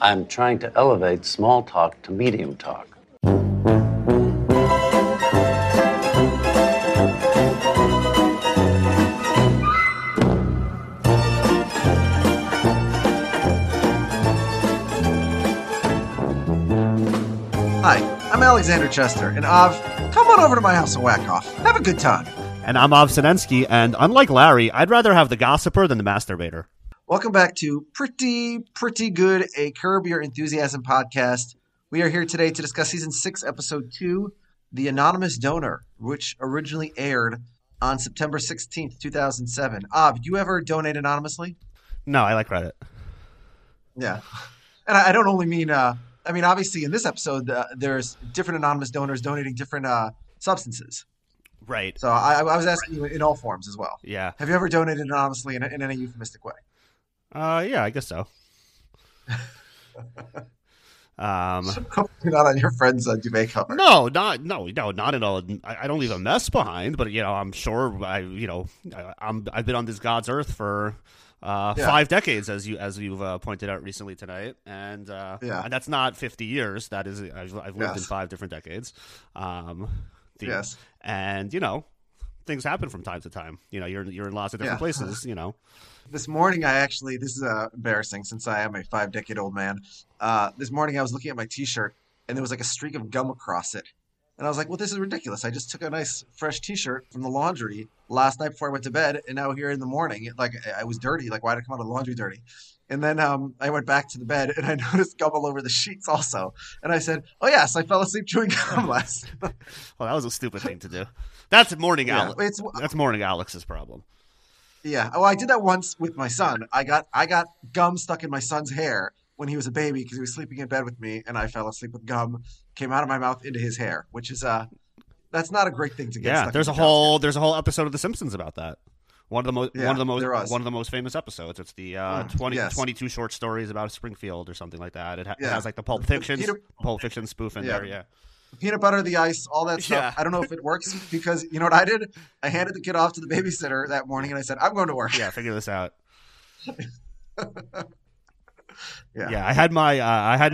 I'm trying to elevate small talk to medium talk. Hi, I'm Alexander Chester, and Av, come on over to my house and whack off. Have a good time. And I'm Av Sinensky, and unlike Larry, I'd rather have the gossiper than the masturbator. Welcome back to Pretty Good, a Curb Your Enthusiasm podcast. We are here today to discuss Season 6, Episode 2, The Anonymous Donor, which originally aired on September 16th, 2007. Av, do you ever donate anonymously? No, I like Reddit. Yeah. And I don't only mean obviously in this episode, there's different anonymous donors donating different substances. Right. So I was asking you in all forms as well. Yeah. Have you ever donated anonymously in any euphemistic way? Yeah, I guess so. You're not on your friend's duvet cover. No, not at all. I don't leave a mess behind, but I'm sure I've been on this God's earth for 5 decades, as you've pointed out recently tonight, and that's not 50 years. That is, I've lived in 5 different decades. And things happen from time to time. You're in lots of different places. This morning, this is embarrassing since I am a 5-decade-old man. This morning, I was looking at my T-shirt, and there was a streak of gum across it. And I was like, well, this is ridiculous. I just took a nice fresh T-shirt from the laundry last night before I went to bed, and now here in the morning, I was dirty. Why did I come out of the laundry dirty? And then I went back to the bed, and I noticed gum all over the sheets also. And I said, oh, yes, I fell asleep chewing gum last night. Well, that was a stupid thing to do. That's morning Alex. That's morning Alex's problem. Yeah. Well, I did that once with my son. I got gum stuck in my son's hair when he was a baby because he was sleeping in bed with me, and I fell asleep with gum came out of my mouth into his hair, which is that's not a great thing to get stuck. There's a whole episode of The Simpsons about that. One of the most famous episodes. It's the 22 short stories about Springfield or something like that. It has the Pulp Fiction spoof in there. Yeah. Peanut butter, the ice, all that stuff. Yeah. I don't know if it works because you know what I did? I handed the kid off to the babysitter that morning and I said, I'm going to work. Yeah, figure this out. Yeah, I had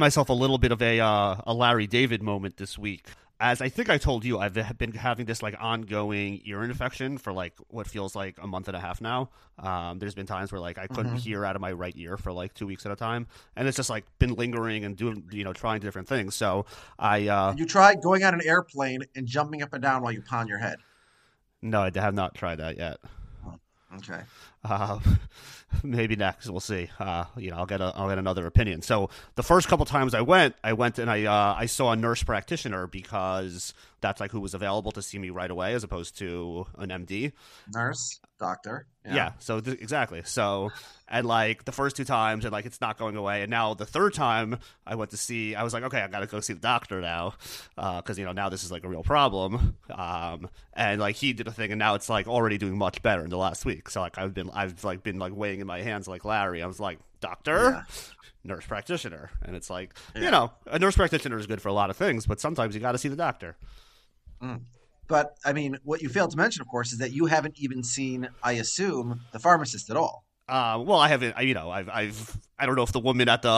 myself a little bit of a Larry David moment this week. As I think I told you, I've been having this ongoing ear infection for what feels like a month and a half now. There's been times where I couldn't hear out of my right ear for 2 weeks at a time, and it's just been lingering and doing trying different things. So I you tried going on an airplane and jumping up and down while you pound your head? No, I have not tried that yet. Okay. Maybe next, we'll see. I'll get another opinion. So the first couple times I went and I saw a nurse practitioner because that's who was available to see me right away as opposed to an MD. Nurse, doctor. Yeah. So exactly. So and the first 2 times and it's not going away. And now the third time I went to see, I was okay, I got to go see the doctor now because now this is a real problem. And he did a thing, and now it's already doing much better in the last week. So I've been weighing in my hands like Larry. I was doctor, nurse practitioner, and it's a nurse practitioner is good for a lot of things, but sometimes you got to see the doctor. Mm. But I mean, what you failed to mention, of course, is that you haven't even seen, I assume, the pharmacist at all. Well, I haven't. I don't know if the woman at the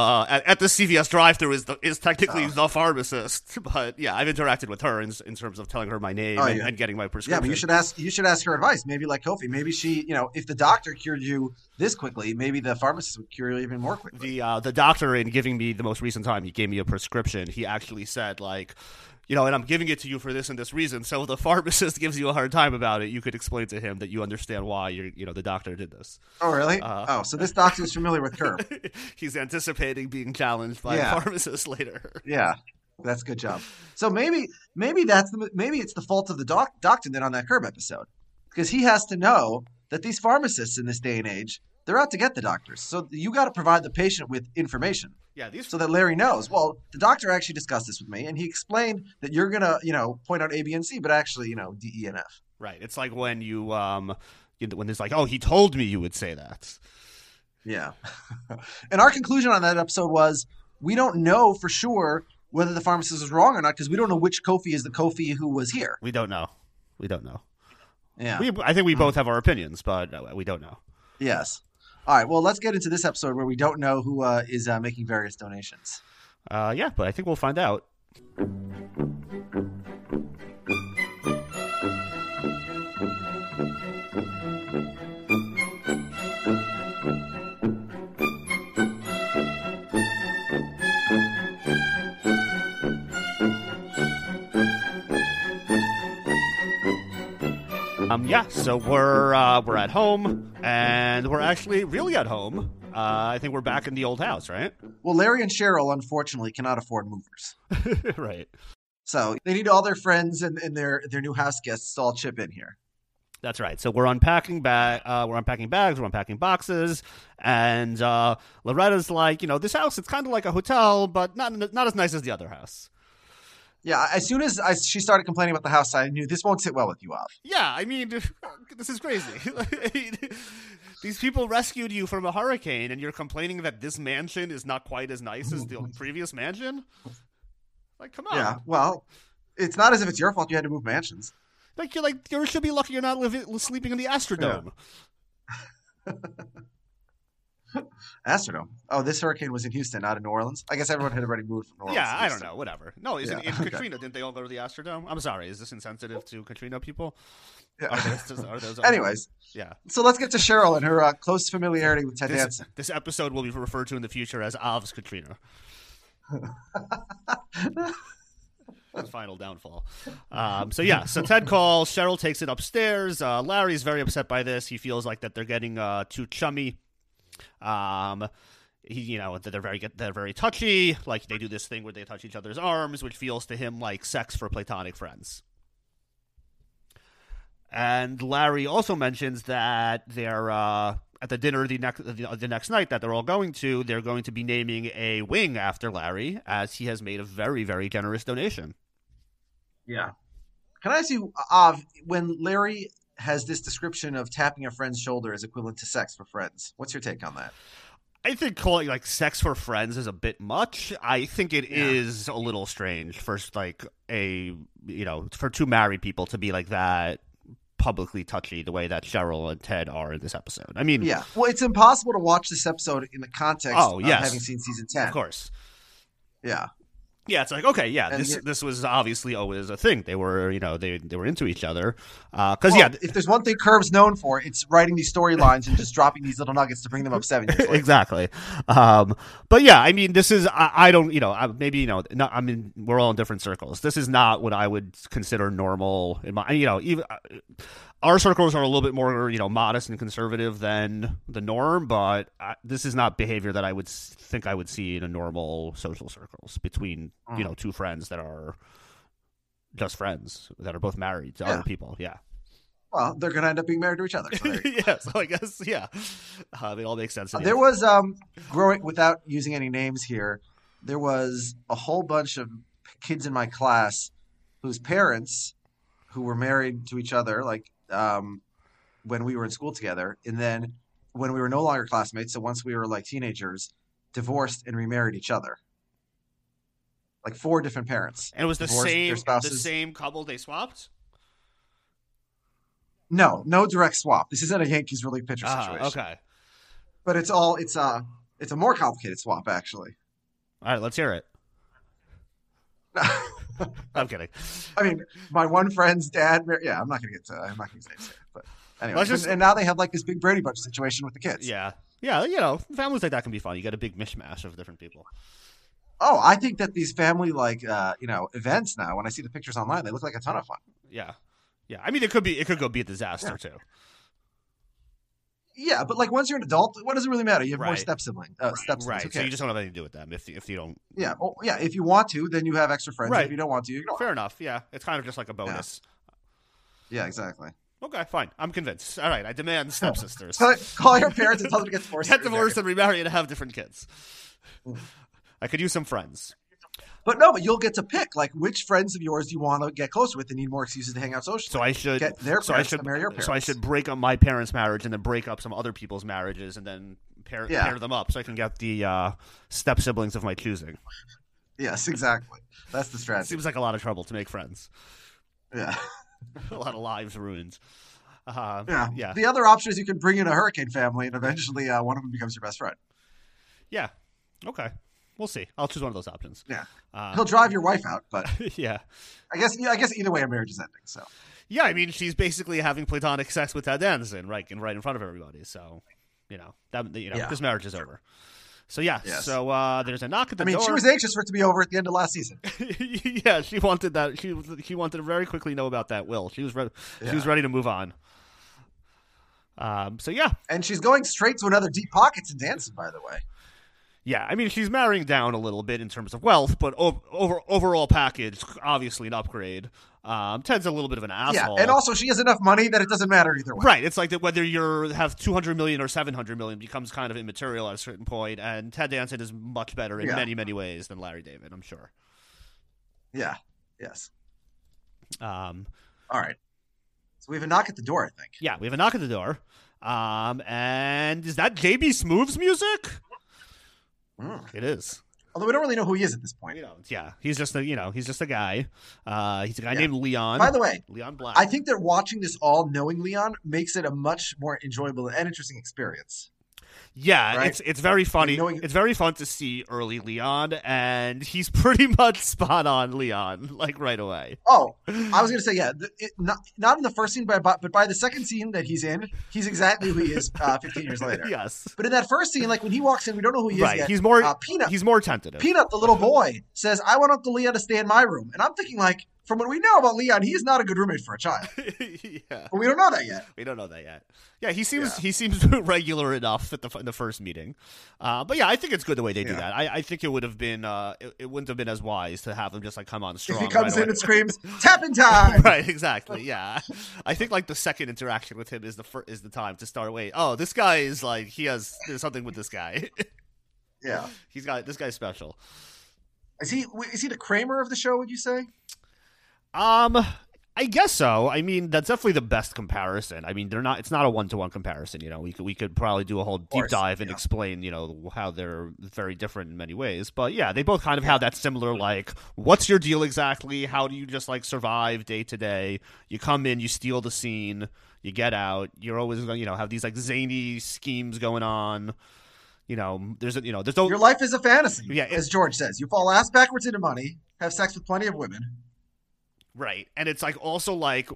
at the CVS drive-thru is technically the pharmacist, but yeah, I've interacted with her in terms of telling her my name and getting my prescription. Yeah, but you should ask her advice. Maybe Kofi, maybe she, if the doctor cured you this quickly, maybe the pharmacist would cure you even more quickly. The doctor, in giving me the most recent time, he gave me a prescription. He actually said and I'm giving it to you for this and this reason. So if the pharmacist gives you a hard time about it, you could explain to him that you understand why the doctor did this. Oh, really? So this doctor is familiar with Curb. He's anticipating being challenged by a pharmacist later. Yeah, that's a good job. So maybe it's the fault of the doctor then on that Curb episode, because he has to know that these pharmacists in this day and age They're out to get the doctors. So you got to provide the patient with information. Yeah, these so that Larry knows. Well, the doctor actually discussed this with me, and he explained that you're going to, you know, point out A, B, and C, but actually, you know, D, E, and F. Right. It's like when you when there's like, oh, he told me you would say that. Yeah. And our conclusion on that episode was we don't know for sure whether the pharmacist was wrong or not because we don't know which Kofi is the Kofi who was here. We don't know. Yeah. I think we both have our opinions, but we don't know. Yes. All right. Well, let's get into this episode where we don't know who is making various donations. Yeah, but I think we'll find out. Yeah, so we're at home, and we're actually really at home. I think we're back in the old house, right? Well, Larry and Cheryl, unfortunately, cannot afford movers. Right. So they need all their friends and their new house guests to all chip in here. That's right. So we're unpacking bags, we're unpacking boxes, and Loretta's like, you know, this house, it's kind of like a hotel, but not as nice as the other house. Yeah, as soon as she started complaining about the house, I knew this won't sit well with you, Av. Yeah, I mean, this is crazy. I mean, these people rescued you from a hurricane, and you're complaining that this mansion is not quite as nice as the previous mansion? Like, come on. Yeah, well, it's not as if it's your fault you had to move mansions. Like, you should be lucky you're not sleeping in the Astrodome. Yeah. Astrodome. Oh, this hurricane was in Houston, not in New Orleans. I guess everyone had already moved from New Orleans. Yeah, I don't know. Whatever. No, in Katrina, didn't they all go to the Astrodome? I'm sorry. Is this insensitive to Katrina people? Yeah. Are those anyways. Yeah. So let's get to Cheryl and her close familiarity with Ted Danson. This episode will be referred to in the future as Av's Katrina. Final downfall. So Ted calls. Cheryl takes it upstairs. Larry's very upset by this. He feels like that they're getting too chummy. They're very touchy. Like they do this thing where they touch each other's arms, which feels to him like sex for platonic friends. And Larry also mentions that they're at the dinner the next night that they're all going to. They're going to be naming a wing after Larry, as he has made a very, very generous donation. Yeah. Can I ask you, Av, when Larry has this description of tapping a friend's shoulder as equivalent to sex for friends? What's your take on that? I think calling like sex for friends is a bit much. I think it is a little strange for two married people to be like that publicly touchy the way that Cheryl and Ted are in this episode. I mean, yeah, well, it's impossible to watch this episode in the context of having seen season 10. Of course. Yeah. Yeah, it's like, okay, yeah, this was obviously always a thing. They were, they were into each other. If there's one thing Curb's known for, it's writing these storylines and just dropping these little nuggets to bring them up 7 years later. Exactly. But yeah, I mean, this is, we're all in different circles. This is not what I would consider normal in my, even our circles are a little bit more, modest and conservative than the norm, but this is not behavior that I would think I would see in a normal social circles between, two friends that are just friends that are both married to other people. Yeah. Well, they're going to end up being married to each other. So yeah. So I guess, yeah. It all makes sense. There was, growing without using any names here, there was a whole bunch of kids in my class whose parents who were married to each other, like, when we were in school together, and then when we were no longer classmates, so once we were like teenagers, divorced and remarried each other. Like 4 different parents. And it was the same couple they swapped? No direct swap. This isn't a Yankees relief pitcher situation. Okay. But it's a more complicated swap actually. All right, let's hear it. I'm kidding. I mean, my one friend's dad. Yeah, I'm not going to say it. But anyway, and now they have like this big Brady Bunch situation with the kids. Yeah, yeah. Families like that can be fun. You got a big mishmash of different people. Oh, I think that these family events now. When I see the pictures online, they look like a ton of fun. Yeah, yeah. I mean, it could be a disaster too. Yeah, but like once you're an adult, what does it really matter? You have more step siblings. Right. Okay. So you just don't have anything to do with them if you don't. Yeah. Well, yeah. If you want to, then you have extra friends. Right. If you don't want to, you don't. Fair enough. Yeah. It's kind of just like a bonus. Yeah. Exactly. Okay, fine. I'm convinced. All right, I demand stepsisters. Call your parents and tell them to get divorced. Get divorced and remarry and have different kids. I could use some friends. But no, but you'll get to pick like which friends of yours you want to get close with and need more excuses to hang out socially. So I should get their parents to marry your parents. So I should break up my parents' marriage and then break up some other people's marriages and then pair them up so I can get the step siblings of my choosing. Yes, exactly. That's the strategy. Seems like a lot of trouble to make friends. Yeah. A lot of lives ruined. Yeah. The other option is you can bring in a hurricane family and eventually one of them becomes your best friend. Yeah. Okay. We'll see. I'll choose one of those options. Yeah. He'll drive your wife out, but yeah. I guess either way a marriage is ending, so. Yeah, I mean, she's basically having platonic sex with Ted Danson right in front of everybody. So, this marriage is over. So, yeah. Yes. So there's a knock at the door. I mean, she was anxious for it to be over at the end of last season. Yeah, she wanted that. She wanted to very quickly know about that will. She was ready. Yeah. She was ready to move on. So, yeah. And she's going straight to another Deep Pockets and dancing, by the way. Yeah, I mean, she's marrying down a little bit in terms of wealth, but overall package, obviously an upgrade. Ted's a little bit of an asshole. Yeah, and also she has enough money that it doesn't matter either way. Right, it's like that whether you have $200 million or $700 million becomes kind of immaterial at a certain point, and Ted Danson is much better in many, many ways than Larry David, I'm sure. Yeah, yes. All right. So we have a knock at the door, I think. Yeah, we have a knock at the door. And is that J.B. Smoove's music? It is. Although we don't really know who he is at this point. We don't. Yeah, he's just a guy. He's a guy named Leon. By the way, Leon Black. I think that watching this all, knowing Leon, makes it a much more enjoyable and interesting experience. Yeah, right? it's very funny. It's very fun to see early Leon, and he's pretty much spot on Leon, like right away. Oh, I was going to say, not in the first scene, but by the second scene that he's in, he's exactly who he is 15 years later. Yes. But in that first scene, like when he walks in, we don't know who he is yet. He's more, Peanut, he's more tentative. Peanut, the little boy, says, I want Uncle Leon to stay in my room. And I'm thinking like, from what we know about Leon, he is not a good roommate for a child. Yeah. But we don't know that yet. Yeah, he seems regular enough in the first meeting. But yeah, I think it's good the way they do that. I think it would have been it wouldn't have been as wise to have him just like come on strong. If he comes in and screams, "Tap in time!" Right, exactly. Yeah, I think like the second interaction with him is the time to start. Wait, oh, this guy is like there's something with this guy. Yeah, this guy's special. Is he the Kramer of the show? Would you say? I guess so. I mean, that's definitely the best comparison. I mean, it's not a one-to-one comparison. You know, we could probably do a whole deep dive and explain, you know, how they're very different in many ways. But yeah, they both kind of have that similar, like, what's your deal exactly? How do you just like survive day to day? You come in, you steal the scene, you get out. You're always going to, you know, have these like zany schemes going on. You know, your life is a fantasy. Yeah, as George says, you fall ass backwards into money, have sex with plenty of women. Right, and it's like also like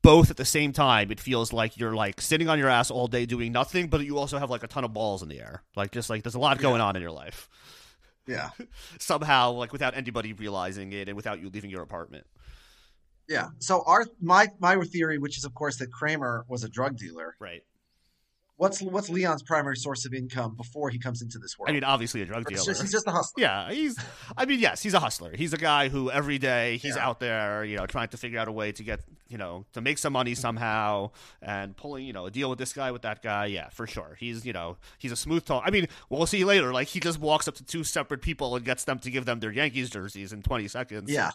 both at the same time. It feels like you're like sitting on your ass all day doing nothing, but you also have like a ton of balls in the air. Like just like there's a lot going on in your life. Yeah, somehow like without anybody realizing it and without you leaving your apartment. Yeah. So my theory, which is of course that Kramer was a drug dealer. Right. What's Leon's primary source of income before he comes into this world? I mean, obviously a drug dealer. He's just a hustler. Yeah, he's a hustler. He's a guy who every day he's out there, you know, trying to figure out a way to get, you know, to make some money somehow and pulling, you know, a deal with this guy, with that guy. Yeah, for sure. He's, you know, he's a smooth talk. I mean, we'll see later. Like he just walks up to two separate people and gets them to give them their Yankees jerseys in 20 seconds. Yeah,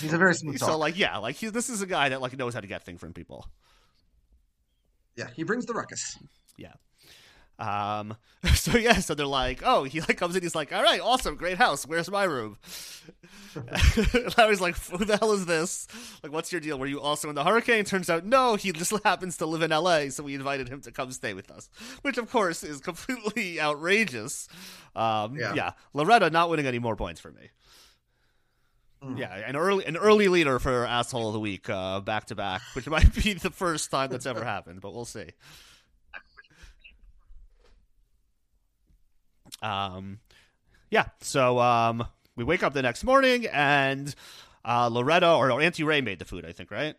he's a very smooth talk. So like, yeah, like this is a guy that like knows how to get things from people. Yeah, he brings the ruckus. Yeah. So they're like, oh, he like comes in. He's like, all right, awesome, great house. Where's my room? Larry's like, who the hell is this? Like, what's your deal? Were you also in the hurricane? Turns out, no, he just happens to live in L.A., so we invited him to come stay with us, which, of course, is completely outrageous. Loretta not winning any more points for me. Yeah, an early leader for Asshole of the Week back to back, which might be the first time that's ever happened, but we'll see. So we wake up the next morning and Loretta or Auntie Ray made the food, I think, right?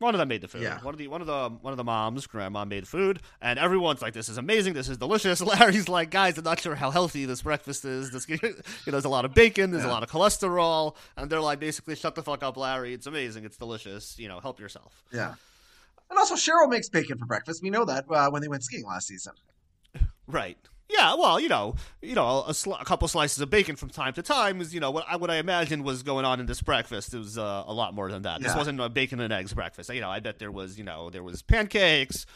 One of them made the food. Yeah. One of the moms, grandma, made food, and everyone's like, "This is amazing. This is delicious." Larry's like, "Guys, I'm not sure how healthy this breakfast is. This, you know, there's a lot of bacon. There's a lot of cholesterol." And they're like, basically, "Shut the fuck up, Larry. It's amazing. It's delicious. You know, help yourself." Yeah. And also Cheryl makes bacon for breakfast. We know that when they went skiing last season. Right. Yeah, well, you know, a couple slices of bacon from time to time is, you know, what I imagined was going on in this breakfast. It was a lot more than that. Yeah. This wasn't a bacon and eggs breakfast. You know, I bet there was pancakes,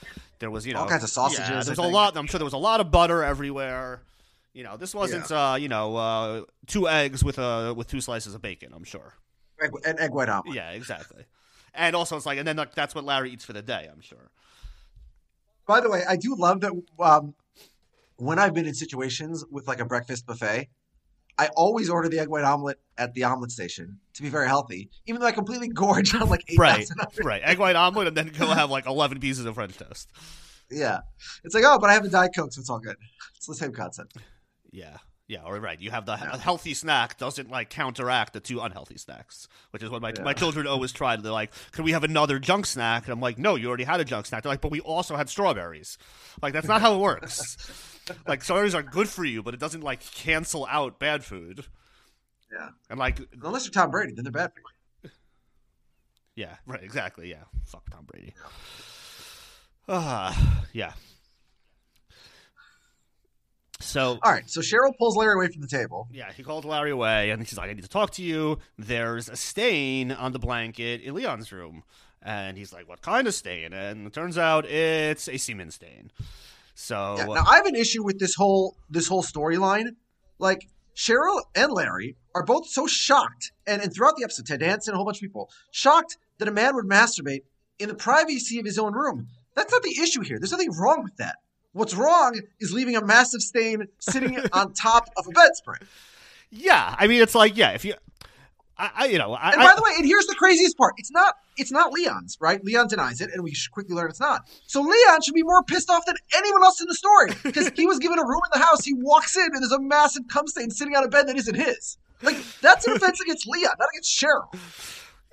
there was, you know, all kinds of sausages. Yeah, there's a lot. I'm sure there was a lot of butter everywhere. You know, this wasn't two eggs with two slices of bacon. I'm sure. An egg white omelet. Yeah, exactly. And also, it's like, and then that's what Larry eats for the day. I'm sure. By the way, I do love that. When I've been in situations with like a breakfast buffet, I always order the egg white omelet at the omelet station to be very healthy, even though I completely gorge on like 8,000. Right. Egg white omelet and then go have like 11 pieces of French toast. Yeah. It's like, oh, but I have a Diet Coke, so it's all good. It's the same concept. Yeah. Yeah. All right. You have the healthy snack doesn't like counteract the two unhealthy snacks, which is what my children always tried. They're like, can we have another junk snack? And I'm like, no, you already had a junk snack. They're like, but we also had strawberries. Like, that's not how it works. Like, strawberries are good for you, but it doesn't, like, cancel out bad food. Yeah. And, like... Unless you're Tom Brady, then they're bad for you. Yeah, right, exactly, yeah. Fuck Tom Brady. Yeah. So... All right, so Cheryl pulls Larry away from the table. Yeah, he called Larry away, and she's like, I need to talk to you. There's a stain on the blanket in Leon's room. And he's like, what kind of stain? And it turns out it's a semen stain. So yeah. Now I have an issue with this whole storyline. Like Cheryl and Larry are both so shocked, and throughout the episode, Ted Danson and a whole bunch of people shocked that a man would masturbate in the privacy of his own room. That's not the issue here. There's nothing wrong with that. What's wrong is leaving a massive stain sitting on top of a bedspread. Yeah, I mean, it's like if you. And by the way, here's the craziest part. It's not Leon's, right? Leon denies it, and we quickly learn it's not. So Leon should be more pissed off than anyone else in the story because he was given a room in the house. He walks in, and there's a massive cum stain sitting on a bed that isn't his. Like, that's an offense against Leon, not against Cheryl.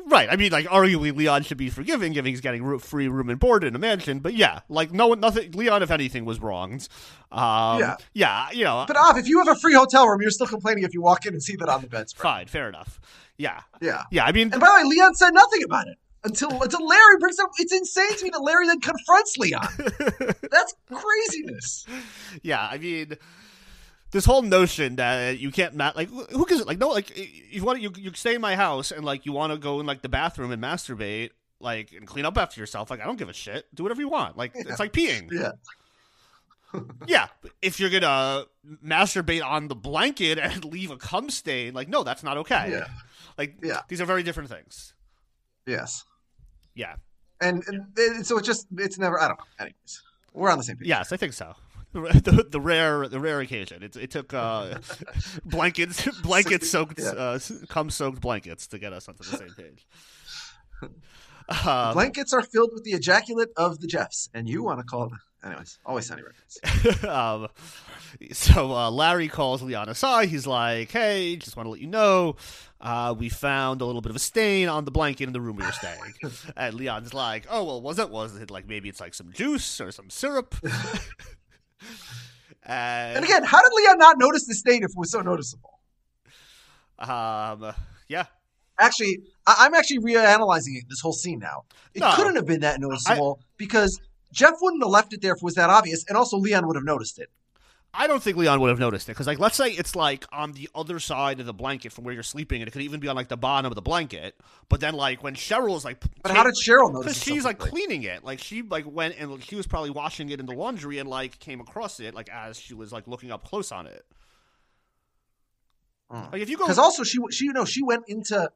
Right. I mean, like, arguably Leon should be forgiven, given he's getting free room and board in a mansion. But yeah, like, Leon, if anything, was wronged. But Av, if you have a free hotel room, you're still complaining if you walk in and see that on the bedspread. Fine. Fair enough. Yeah. Yeah. Yeah. I mean, and by the way, Leon said nothing about it until Larry brings up. It's insane to me that Larry then confronts Leon. That's craziness. Yeah. I mean, this whole notion that you can't who gives it? Like, no, like, if you want, you stay in my house and like you want to go in like the bathroom and masturbate, like, and clean up after yourself. Like, I don't give a shit. Do whatever you want. Like, it's like peeing. Yeah. Yeah, if you're gonna masturbate on the blanket and leave a cum stain, like, no, that's not okay. Yeah. Like, yeah. These are very different things. Yes. Yeah. And so it's never. I don't know. Anyways, we're on the same page. Yes, I think so. The rare occasion. It took cum-soaked blankets to get us onto the same page. Blankets are filled with the ejaculate of the Jeffs, and you want to call them. Anyways, Always Sunny reference. So Larry calls Leon aside. He's like, hey, just want to let you know we found a little bit of a stain on the blanket in the room we were staying. And Leon's like, oh, well, was it like maybe it's like some juice or some syrup? And again, how did Leon not notice the stain if it was so noticeable? Yeah. Actually, I'm actually reanalyzing it, this whole scene now. It couldn't have been that noticeable because – Jeff wouldn't have left it there if it was that obvious, and also Leon would have noticed it. I don't think Leon would have noticed it because, like, let's say it's like on the other side of the blanket from where you're sleeping, and it could even be on like the bottom of the blanket. But then, like, when Cheryl is like, but how did Cheryl notice? Because she's like cleaning it, like she like went and she was probably washing it in the laundry and like came across it like as she was like looking up close on it. Like if you go, because also she went into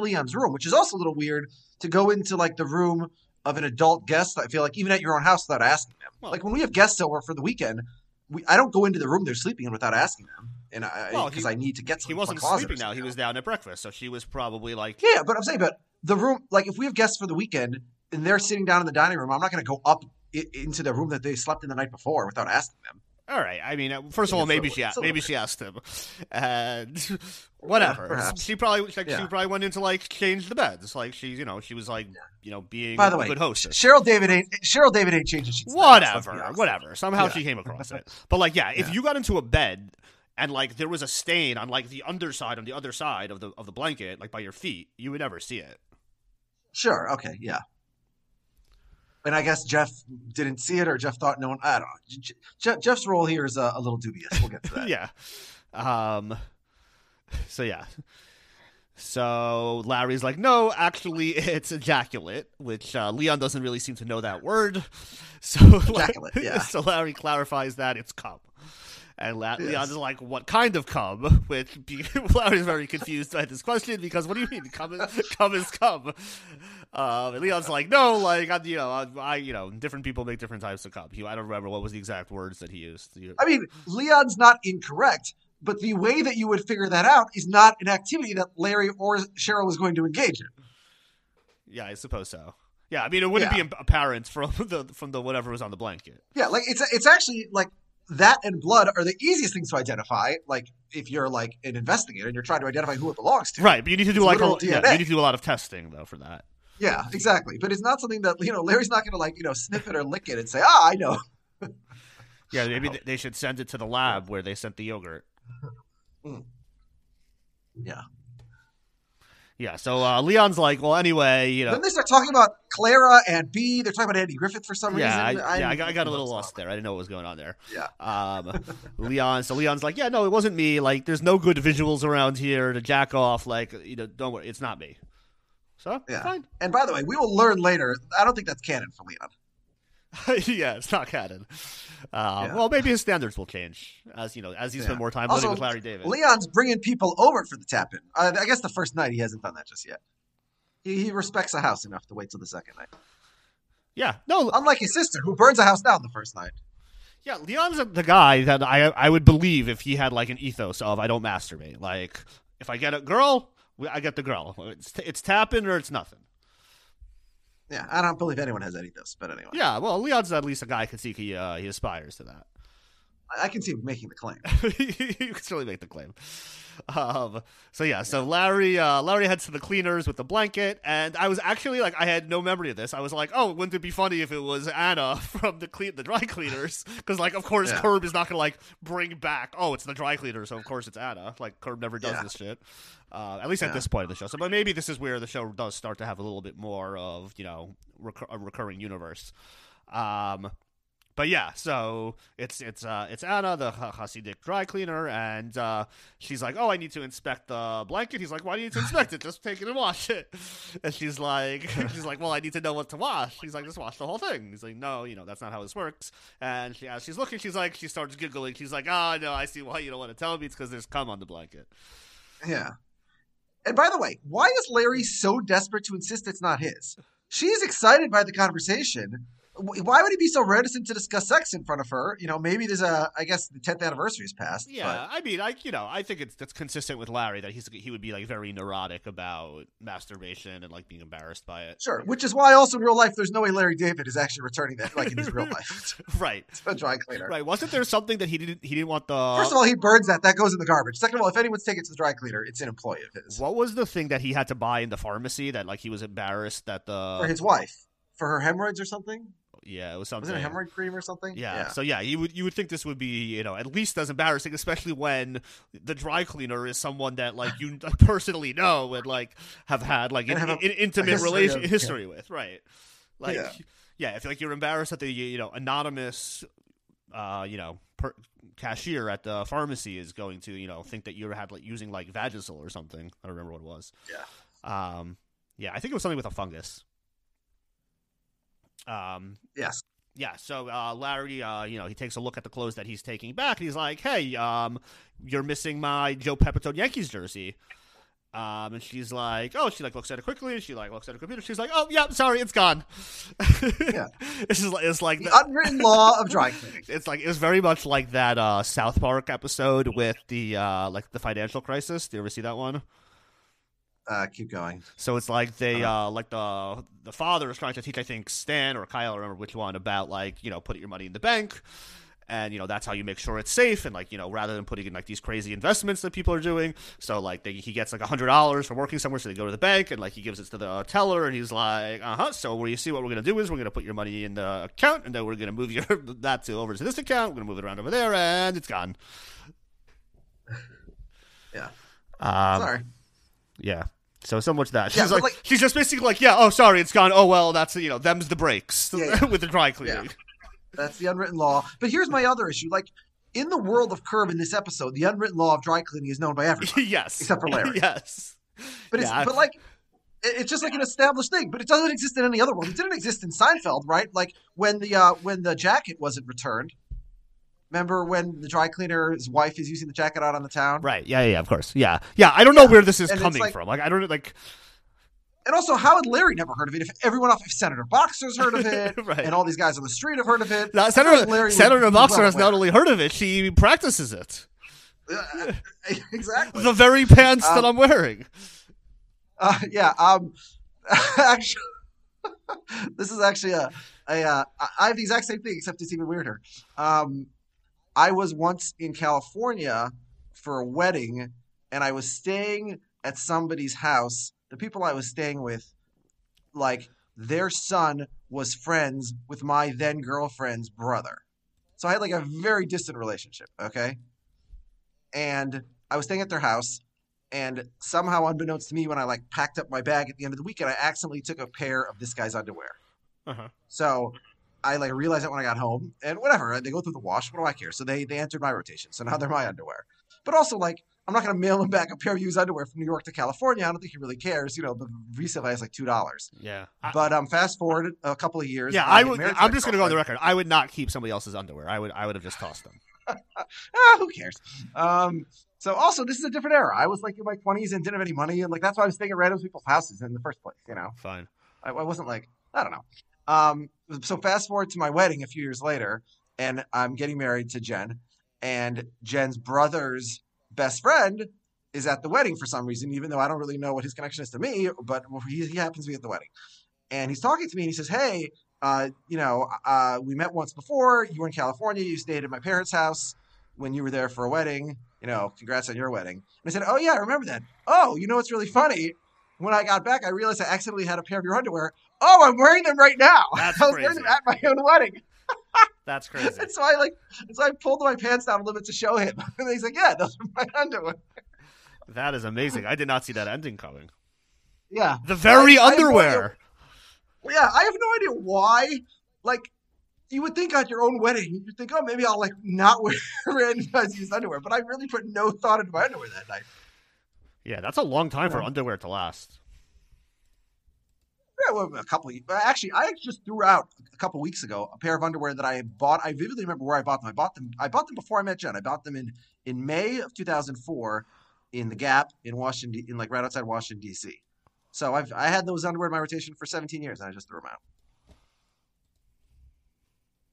Leon's room, which is also a little weird to go into like the room of an adult guest, I feel like, even at your own house without asking them. Well, like, when we have guests over for the weekend, I don't go into the room they're sleeping in without asking them. And because I need to get something. He wasn't sleeping now. He was down at breakfast. So she was probably like... Yeah, but I'm saying, but the room... Like, if we have guests for the weekend and they're sitting down in the dining room, I'm not going to go up into the room that they slept in the night before without asking them. All right. I mean, first of all, maybe she asked him. And whatever. Yeah, she probably went in to like change the beds. Like she was being a good hostess. Cheryl David ain't changing sheets. Whatever. Somehow she came across it. But like, if you got into a bed and like there was a stain on like the underside on the other side of the blanket, like by your feet, you would never see it. Sure. Okay. Yeah. And I guess Jeff didn't see it, or Jeff thought no one. I don't know. Jeff's role here is a little dubious. We'll get to that. Yeah. So Larry's like, no, actually, it's ejaculate, which Leon doesn't really seem to know that word. So ejaculate, yeah. So Larry clarifies that it's cum. And Leon's like, what kind of cum? Which Larry's very confused by this question, because what do you mean cum is cum? And Leon's like, no, like, different people make different types of cum. I don't remember what was the exact words that he used. I mean, Leon's not incorrect, but the way that you would figure that out is not an activity that Larry or Cheryl was going to engage in. Yeah, I suppose so. Yeah, I mean, it wouldn't be apparent from the whatever was on the blanket. Yeah, like, it's actually, like, that and blood are the easiest things to identify, like, if you're, like, an investigator and you're trying to identify who it belongs to. Right, but you need to do, like, you need to do a lot of testing, though, for that. Yeah, exactly. But it's not something that, Larry's not going to, sniff it or lick it and say, I know. Yeah, maybe they should send it to the lab where they sent the yogurt. Mm. Yeah. Yeah, so Leon's like, well, anyway, Then they start talking about Clara and B. They're talking about Andy Griffith for some reason. I got a little lost there. I didn't know what was going on there. Yeah. Leon's like, yeah, no, it wasn't me. Like, there's no good visuals around here to jack off. Like, don't worry. It's not me. So, fine. And by the way, we will learn later. I don't think that's canon for Leon. Yeah, it's not canon. Well, maybe his standards will change as he spent more time living with Larry David. Leon's bringing people over for the tap-in. I guess the first night he hasn't done that just yet. He respects a house enough to wait till the second night. Yeah, no. Unlike his sister, who burns a house down the first night. Yeah, Leon's the guy that I would believe if he had like an ethos of I don't masturbate. Like if I get a girl, I get the girl. It's tap-in or it's nothing. Yeah, I don't believe anyone has any of this, but anyway. Yeah, well, Leon's at least a guy I can see he aspires to that. I can see him making the claim. You can certainly make the claim. So Larry heads to the cleaners with the blanket, and I was actually like, I had no memory of this. I was like, oh, wouldn't it be funny if it was Anna from the dry cleaners? Because like, of course, Curb is not gonna like bring back. Oh, it's the dry cleaners, so of course it's Anna. Like Curb never does this shit. At least at this point of the show. So, but maybe this is where the show does start to have a little bit more of a recurring universe. But yeah, so it's Anna, the Hasidic dry cleaner, and she's like, "Oh, I need to inspect the blanket." He's like, "Why do you need to inspect it? Just take it and wash it." And she's like, "Well, I need to know what to wash." He's like, "Just wash the whole thing." He's like, "No, that's not how this works." And as she's looking, she starts giggling. She's like, "Oh, no, I see why you don't want to tell me. It's because there's cum on the blanket." Yeah. And by the way, why is Larry so desperate to insist it's not his? She's excited by the conversation. Why would he be so reticent to discuss sex in front of her? Maybe there's I guess the 10th anniversary has passed. Yeah, but. I mean, I think that's consistent with Larry that he would be like very neurotic about masturbation and like being embarrassed by it. Sure, which is why also in real life there's no way Larry David is actually returning that like in his real life. Right, it's a dry cleaner. Right, wasn't there something that he didn't want the? First of all, he burns that. That goes in the garbage. Second of all, if anyone's taking it to the dry cleaner, it's an employee of his. What was the thing that he had to buy in the pharmacy that like he was embarrassed that the for his wife for her hemorrhoids or something? Yeah, it was something. Was it a hemorrhoid cream or something? Yeah. So yeah, you would think this would be at least as embarrassing, especially when the dry cleaner is someone that like you personally know and like have had like an intimate history with, right? Like, I feel like you're embarrassed that the anonymous cashier at the pharmacy is going to think that you had like using like Vagisil or something. I don't remember what it was. Yeah. I think it was something with a fungus. Yes. Yeah. So Larry, he takes a look at the clothes that he's taking back, and he's like, "Hey, you're missing my Joe Pepitone Yankees jersey." And she's like, "Oh," she like looks at it quickly, and she like looks at her computer. She's like, "Oh, yeah, sorry, it's gone." Yeah. It's like the unwritten law of dry cleaning. It's very much like that South Park episode with the the financial crisis. Do you ever see that one? Keep going. So it's like they the father is trying to teach, I think, Stan or Kyle, I don't remember which one, about put your money in the bank, and that's how you make sure it's safe, and rather than putting in like these crazy investments that people are doing. So like he gets like $100 from working somewhere, so they go to the bank and like he gives it to the teller, and he's like, so where you see what we're gonna do is we're gonna put your money in the account, and then we're gonna move over to this account, we're gonna move it around over there, and it's gone. Yeah. Sorry. Yeah. So much that. She's like, she's just basically like, yeah, oh, sorry, it's gone. Oh, well, that's, you know, them's the breaks with the dry cleaning. Yeah. That's the unwritten law. But here's my other issue. Like, in the world of Curb in this episode, the unwritten law of dry cleaning is known by everyone. Yes. Except for Larry. Yes. But it's, but like, it's just like an established thing, but it doesn't exist in any other world. It didn't exist in Seinfeld, right? Like, when the jacket wasn't returned, remember when the dry cleaner's wife is using the jacket out on the town? Right. Yeah, of course. Yeah, I don't know where this is coming from. Like, I don't, like... And also, how had Larry never heard of it? If everyone off, if Senator Boxer's heard of it, right. and all these guys on the street have heard of it. Now, Senator Boxer has not only heard of it, she practices it. Exactly. The very pants that I'm wearing. Actually, this is actually I have the exact same thing, except it's even weirder. I was once in California for a wedding, and I was staying at somebody's house. The people I was staying with, like, their son was friends with my then girlfriend's brother. So I had like a very distant relationship, okay? And I was staying at their house, and somehow unbeknownst to me, when I like packed up my bag at the end of the weekend, I accidentally took a pair of this guy's underwear. Uh-huh. So I like realized that when I got home, and whatever, they go through the wash, what do I care? So they entered my rotation, so now they're my underwear. But also, like, I'm not going to mail him back a pair of used underwear from New York to California. I don't think he really cares. You know, the resale value is like $2. Yeah. But fast forward a couple of years. Yeah, I'm just going to go on the record. I would not keep somebody else's underwear. I would have just tossed them. Who cares? So also, this is a different era. I was like in my 20s and didn't have any money. And like that's why I was staying at random people's houses in the first place, you know. Fine. I wasn't like, I don't know. So fast forward to my wedding a few years later. And I'm getting married to Jen. And Jen's brother's best friend is at the wedding for some reason, even though I don't really know what his connection is to me, but he happens to be at the wedding. And he's talking to me and he says, hey, we met once before. You were in California. You stayed at my parents' house when you were there for a wedding. You know, congrats on your wedding. And I said, oh, yeah, I remember that. Oh, you know what's really funny? When I got back, I realized I accidentally had a pair of your underwear. Oh, I'm wearing them right now. That's I was crazy. Wearing them at my own wedding. That's crazy. And so I pulled my pants down a little bit to show him. And he's like, yeah, those are my underwear. That is amazing. I did not see that ending coming. Yeah. The very underwear. I have no idea why. Like, you would think at your own wedding, you'd think, oh, maybe I'll, like, not wear random guys' used underwear. But I really put no thought into my underwear that night. Yeah, that's a long time for underwear to last. Yeah, well, I just threw out a couple weeks ago a pair of underwear that I bought. I vividly remember where I bought them. I bought them before I met Jen. I bought them in May of 2004 in the Gap in Washington, in like right outside Washington DC. So I had those underwear in my rotation for 17 years, and I just threw them out.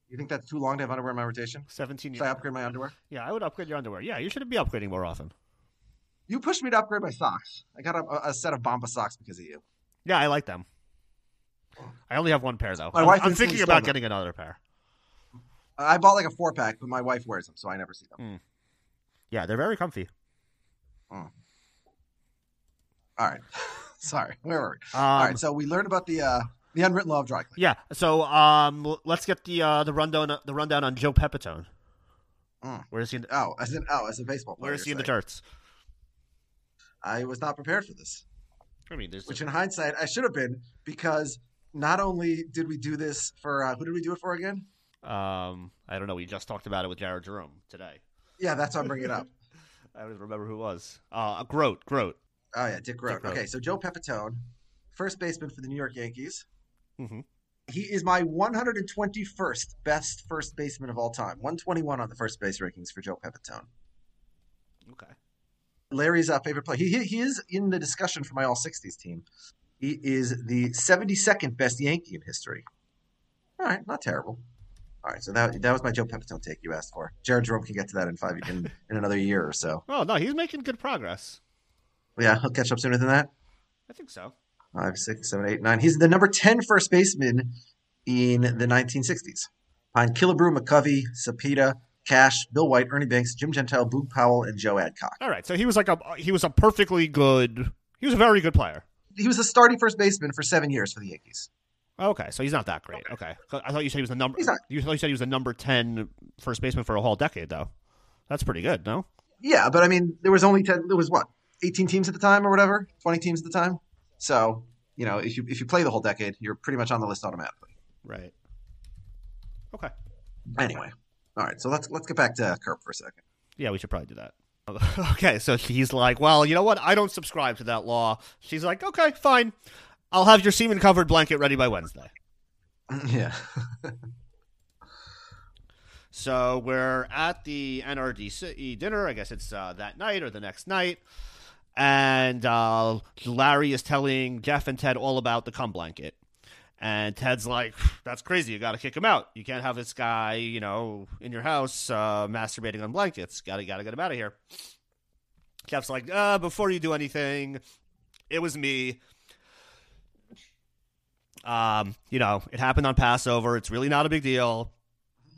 You think that's too long to have underwear in my rotation? 17 years. Should I upgrade my underwear? Yeah, I would upgrade your underwear. Yeah, you should be upgrading more often. You pushed me to upgrade my socks. I got a set of Bomba socks because of you. Yeah, I like them. I only have one pair, though. I'm thinking about getting another pair. I bought like a 4-pack, but my wife wears them, so I never see them. Mm. Yeah, they're very comfy. Mm. All right. Sorry. Where were we? All right, so we learned about the unwritten law of dry cleaning. Yeah, so let's get the rundown on Joe Pepitone. Mm. Where is he? As a baseball player. Where is he in the charts? I was not prepared for this. I mean, which in hindsight, I should have been, because not only did we do this for who did we do it for again? I don't know. We just talked about it with Jared Jerome today. Yeah, that's why I'm bringing it up. I don't remember who it was. Grote. Oh, yeah, Dick Grote. Okay, so Joe Pepitone, first baseman for the New York Yankees. Mm-hmm. He is my 121st best first baseman of all time. 121 on the first base rankings for Joe Pepitone. Okay. Larry's favorite player. He is in the discussion for my All-60s team. He is the 72nd best Yankee in history. All right, not terrible. All right, so that was my Joe Pepitone take you asked for. Jared Jerome can get to that in another year or so. Oh, no, he's making good progress. Yeah, he'll catch up sooner than that? I think so. 5, 6, 7, 8, 9. He's the number 10 first baseman in the 1960s. Behind Killebrew, McCovey, Cepeda, Cash, Bill White, Ernie Banks, Jim Gentile, Boog Powell, and Joe Adcock. All right, so he was like he was a very good player. He was a starting first baseman for 7 years for the Yankees. Okay, so he's not that great. Okay. I thought you said he was the number. You thought you said he was the number 10 first baseman for a whole decade, though. That's pretty good, no? Yeah, but I mean, there was only 10. There was what? 18 teams at the time or whatever, 20 teams at the time. So, you know, if you play the whole decade, you're pretty much on the list automatically. Right. Okay. Anyway. All right. So let's get back to Curb for a second. Yeah, we should probably do that. Okay. So he's like, well, you know what? I don't subscribe to that law. She's like, okay, fine. I'll have your semen covered blanket ready by Wednesday. Yeah. So we're at the NRDC dinner. I guess it's that night or the next night. And Larry is telling Jeff and Ted all about the cum blanket. And Ted's like, that's crazy. You got to kick him out. You can't have this guy, you know, in your house masturbating on blankets. Got to get him out of here. Jeff's like, before you do anything, it was me. You know, it happened on Passover. It's really not a big deal.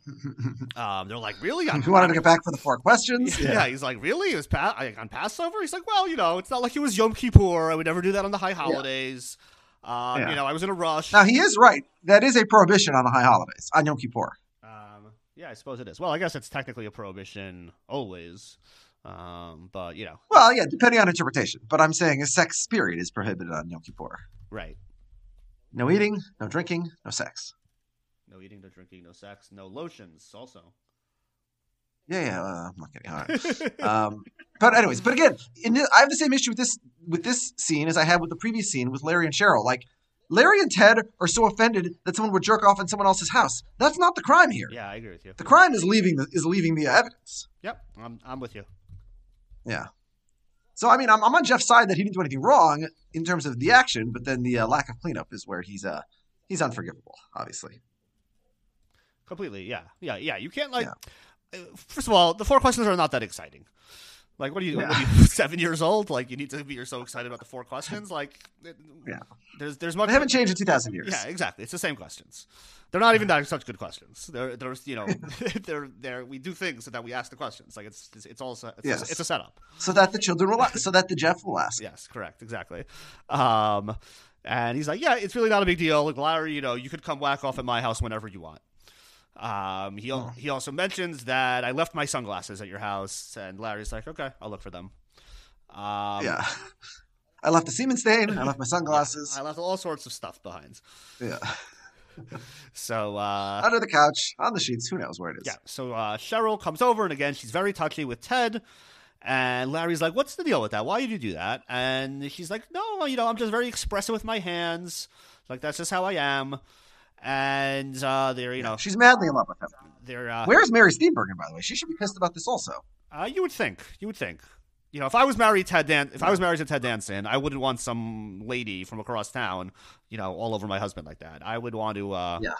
They're like, really? He wanted to get back for the four questions. Yeah. He's like, really? It was on Passover? He's like, well, you know, it's not like it was Yom Kippur. I would never do that on the high holidays. Yeah. You know, I was in a rush. Now, he is right. That is a prohibition on the high holidays, on Yom Kippur. Yeah, I suppose it is. Well, I guess it's technically a prohibition always. But, you know. Well, yeah, depending on interpretation. But I'm saying a sex spirit is prohibited on Yom Kippur. Right. No eating, no drinking, no sex. No eating, no drinking, no sex, no lotions also. Yeah, I'm not kidding. All right. But anyways, but again, I have the same issue with this scene as I had with the previous scene with Larry and Cheryl. Like, Larry and Ted are so offended that someone would jerk off in someone else's house. That's not the crime here. Yeah, I agree with you. The crime is leaving the evidence. Yep, I'm with you. Yeah. So, I mean, I'm on Jeff's side that he didn't do anything wrong in terms of the action, but then the lack of cleanup is where he's unforgivable, obviously. Completely, yeah. You can't First of all, the four questions are not that exciting. Like, what are you? Yeah. What are you, 7 years old? Like, you need to be so excited about the four questions. Like, there's much. They haven't changed in 2,000 years. Yeah, exactly. It's the same questions. They're not even that such good questions. There's you know, they're we do things so that we ask the questions. Like it's a setup. So that the children will ask. So that the Jeff will ask. Yes, correct, exactly. And he's like, yeah, it's really not a big deal. Like, Larry, you know, you could come whack off at my house whenever you want. He also mentions that I left my sunglasses at your house, and Larry's like, okay, I'll look for them. I left the semen stain. I left my sunglasses. I left all sorts of stuff behind. Yeah. So under the couch, on the sheets, who knows where it is. Yeah. So Cheryl comes over, and again, she's very touchy with Ted. And Larry's like, what's the deal with that? Why did you do that? And she's like, no, you know, I'm just very expressive with my hands. Like, that's just how I am. And they're she's madly in love with him. Where's Mary Steenburgen, by the way? She should be pissed about this also. You would think. You know, if I was married to Ted Danson, I wouldn't want some lady from across town, you know, all over my husband like that. I would want to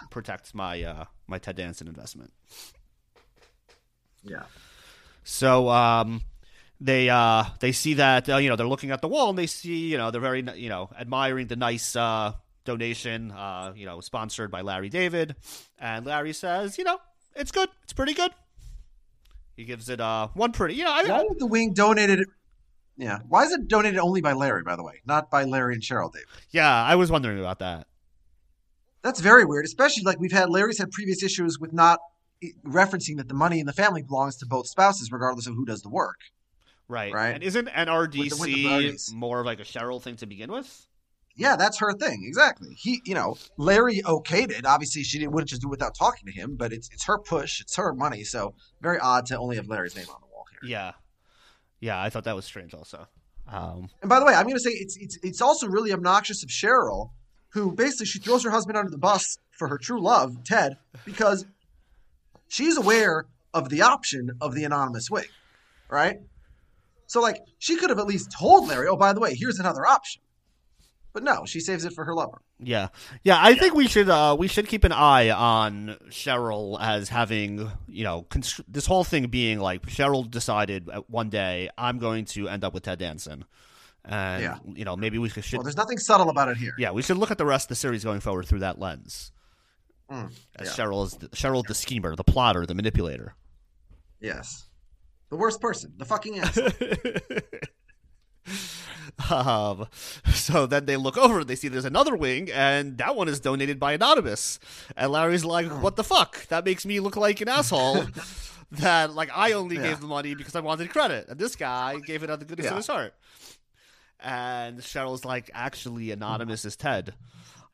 protect my my Ted Danson investment. Yeah. So they see that you know, they're looking at the wall, and they see, you know, they're very, you know, admiring the nice donation, you know, sponsored by Larry David. And Larry says, you know, it's good. It's pretty good. He gives it one pretty. Yeah, why would the wing donated it? Yeah. Why is it donated only by Larry, by the way? Not by Larry and Cheryl David. Yeah, I was wondering about that. That's very weird, especially like Larry's had previous issues with not referencing that the money in the family belongs to both spouses, regardless of who does the work. Right. And isn't NRDC with the more of like a Cheryl thing to begin with? Yeah, that's her thing. Exactly. He, you know, Larry okayed it. Obviously, she wouldn't just do it without talking to him, but it's her push. It's her money. So very odd to only have Larry's name on the wall here. Yeah. Yeah, I thought that was strange also. And by the way, I'm going to say it's also really obnoxious of Cheryl, who basically she throws her husband under the bus for her true love, Ted, because she's aware of the option of the anonymous wig, right? So, like, she could have at least told Larry, oh, by the way, here's another option. But no, she saves it for her lover. Yeah. I think we should keep an eye on Cheryl as having, you know, this whole thing being like Cheryl decided one day I'm going to end up with Ted Danson, and you know, maybe we should. Well, there's nothing subtle about it here. Yeah, we should look at the rest of the series going forward through that lens. Cheryl is the schemer, the plotter, the manipulator. Yes, the worst person, the fucking asshole. So then they look over and they see there's another wing, and that one is donated by Anonymous. And Larry's like, what the fuck? That makes me look like an asshole. that like I only gave the money because I wanted credit, and this guy gave it out the goodness of his heart. And Cheryl's like, actually, anonymous is Ted,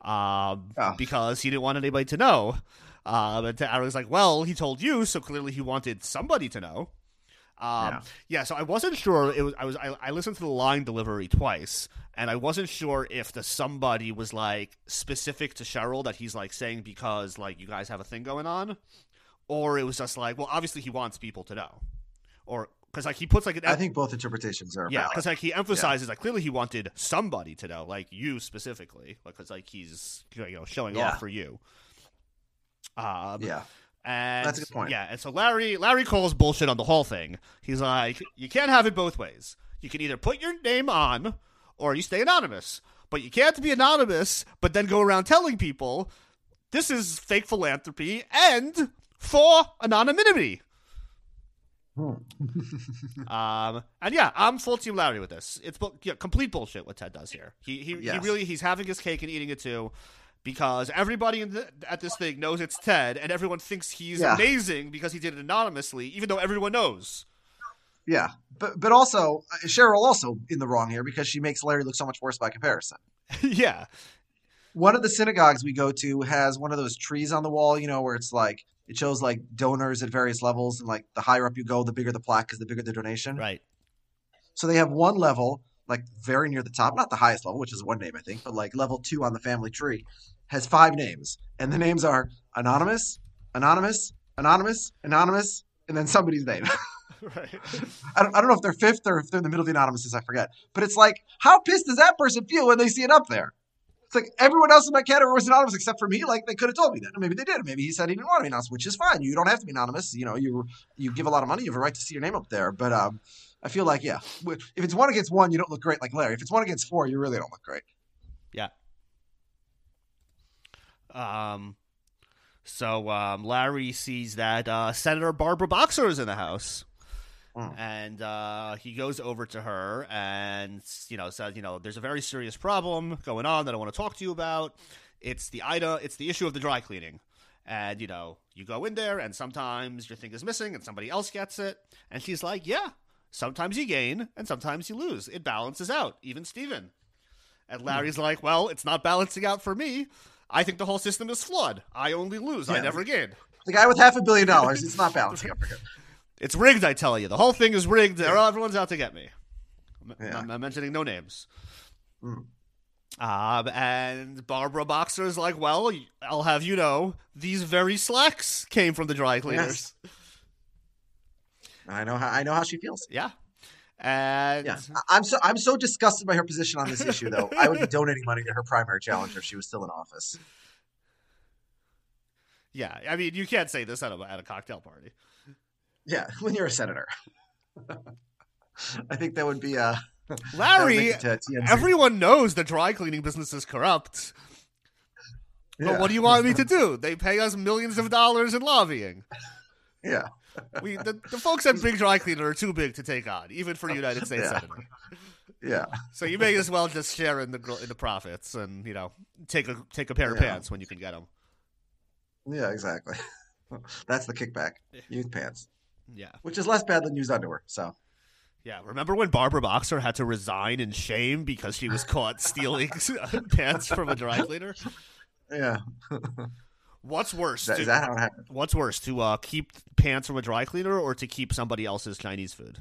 because he didn't want anybody to know. And Aaron's like, well, he told you, so clearly he wanted somebody to know. So I wasn't sure. I listened to the line delivery twice, and I wasn't sure if the somebody was like specific to Cheryl that he's like saying because like you guys have a thing going on, or it was just like, well, obviously he wants people to know, or because like he puts like an I think both interpretations are valid. Because like he emphasizes like clearly he wanted somebody to know, like you specifically, because like he's, you know, showing off for you. And that's a good point. Yeah, and so Larry calls bullshit on the whole thing. He's like, you can't have it both ways. You can either put your name on or you stay anonymous. But you can't be anonymous but then go around telling people this is fake philanthropy and for anonymity. And yeah, I'm full team Larry with this. It's complete bullshit what Ted does here. He's having his cake and eating it too. Because everybody at this thing knows it's Ted, and everyone thinks he's amazing because he did it anonymously, even though everyone knows. Yeah, but also Cheryl also in the wrong here because she makes Larry look so much worse by comparison. Yeah, one of the synagogues we go to has one of those trees on the wall, you know, where it's like it shows like donors at various levels, and like the higher up you go, the bigger the plaque because the bigger the donation. Right. So they have one level. Like very near the top, not the highest level, which is one name, I think, but like level 2 on the family tree has 5 names. And the names are Anonymous, Anonymous, Anonymous, Anonymous, and then somebody's name. Right. I don't know if they're fifth or if they're in the middle of the anonymouses, I forget. But it's like, how pissed does that person feel when they see it up there? It's like everyone else in my category was anonymous except for me. Like they could have told me that. Maybe they did. Maybe he said he didn't want to be anonymous, which is fine. You don't have to be anonymous. You know, you give a lot of money. You have a right to see your name up there. But I feel like, if it's 1 against 1, you don't look great like Larry. If it's 1 against 4, you really don't look great. Yeah. So Larry sees that Senator Barbara Boxer is in the house. Mm. And he goes over to her and, you know, says, you know, there's a very serious problem going on that I want to talk to you about. It's the issue of the dry cleaning. And, you know, you go in there and sometimes your thing is missing and somebody else gets it. And she's like, yeah. Sometimes you gain, and sometimes you lose. It balances out, even Steven. And Larry's like, well, it's not balancing out for me. I think the whole system is flawed. I only lose. Yeah. I never gain. The guy with $500 million, it's not balancing out for him. It's rigged, I tell you. The whole thing is rigged. Everyone's out to get me. I'm mentioning no names. Mm. And Barbara Boxer is like, well, I'll have you know, these very slacks came from the dry cleaners. Yes. I know how she feels. Yeah, and I'm so disgusted by her position on this issue, though. I would be donating money to her primary challenger if she was still in office. Yeah, I mean, you can't say this at a cocktail party. Yeah, when you're a senator, I think that would be Larry. Everyone knows the dry cleaning business is corrupt. But what do you want me to do? They pay us millions of dollars in lobbying. Yeah. The folks at Big Dry Cleaner are too big to take on, even for United States Senator. Yeah. So you may as well just share in the profits, and you know, take a pair of pants when you can get them. Yeah, exactly. That's the kickback. Used pants. Yeah. Which is less bad than used underwear. So. Yeah. Remember when Barbara Boxer had to resign in shame because she was caught stealing pants from a dry cleaner? Yeah. What's worse? Is that how it happened? What's worse, to keep pants from a dry cleaner or to keep somebody else's Chinese food?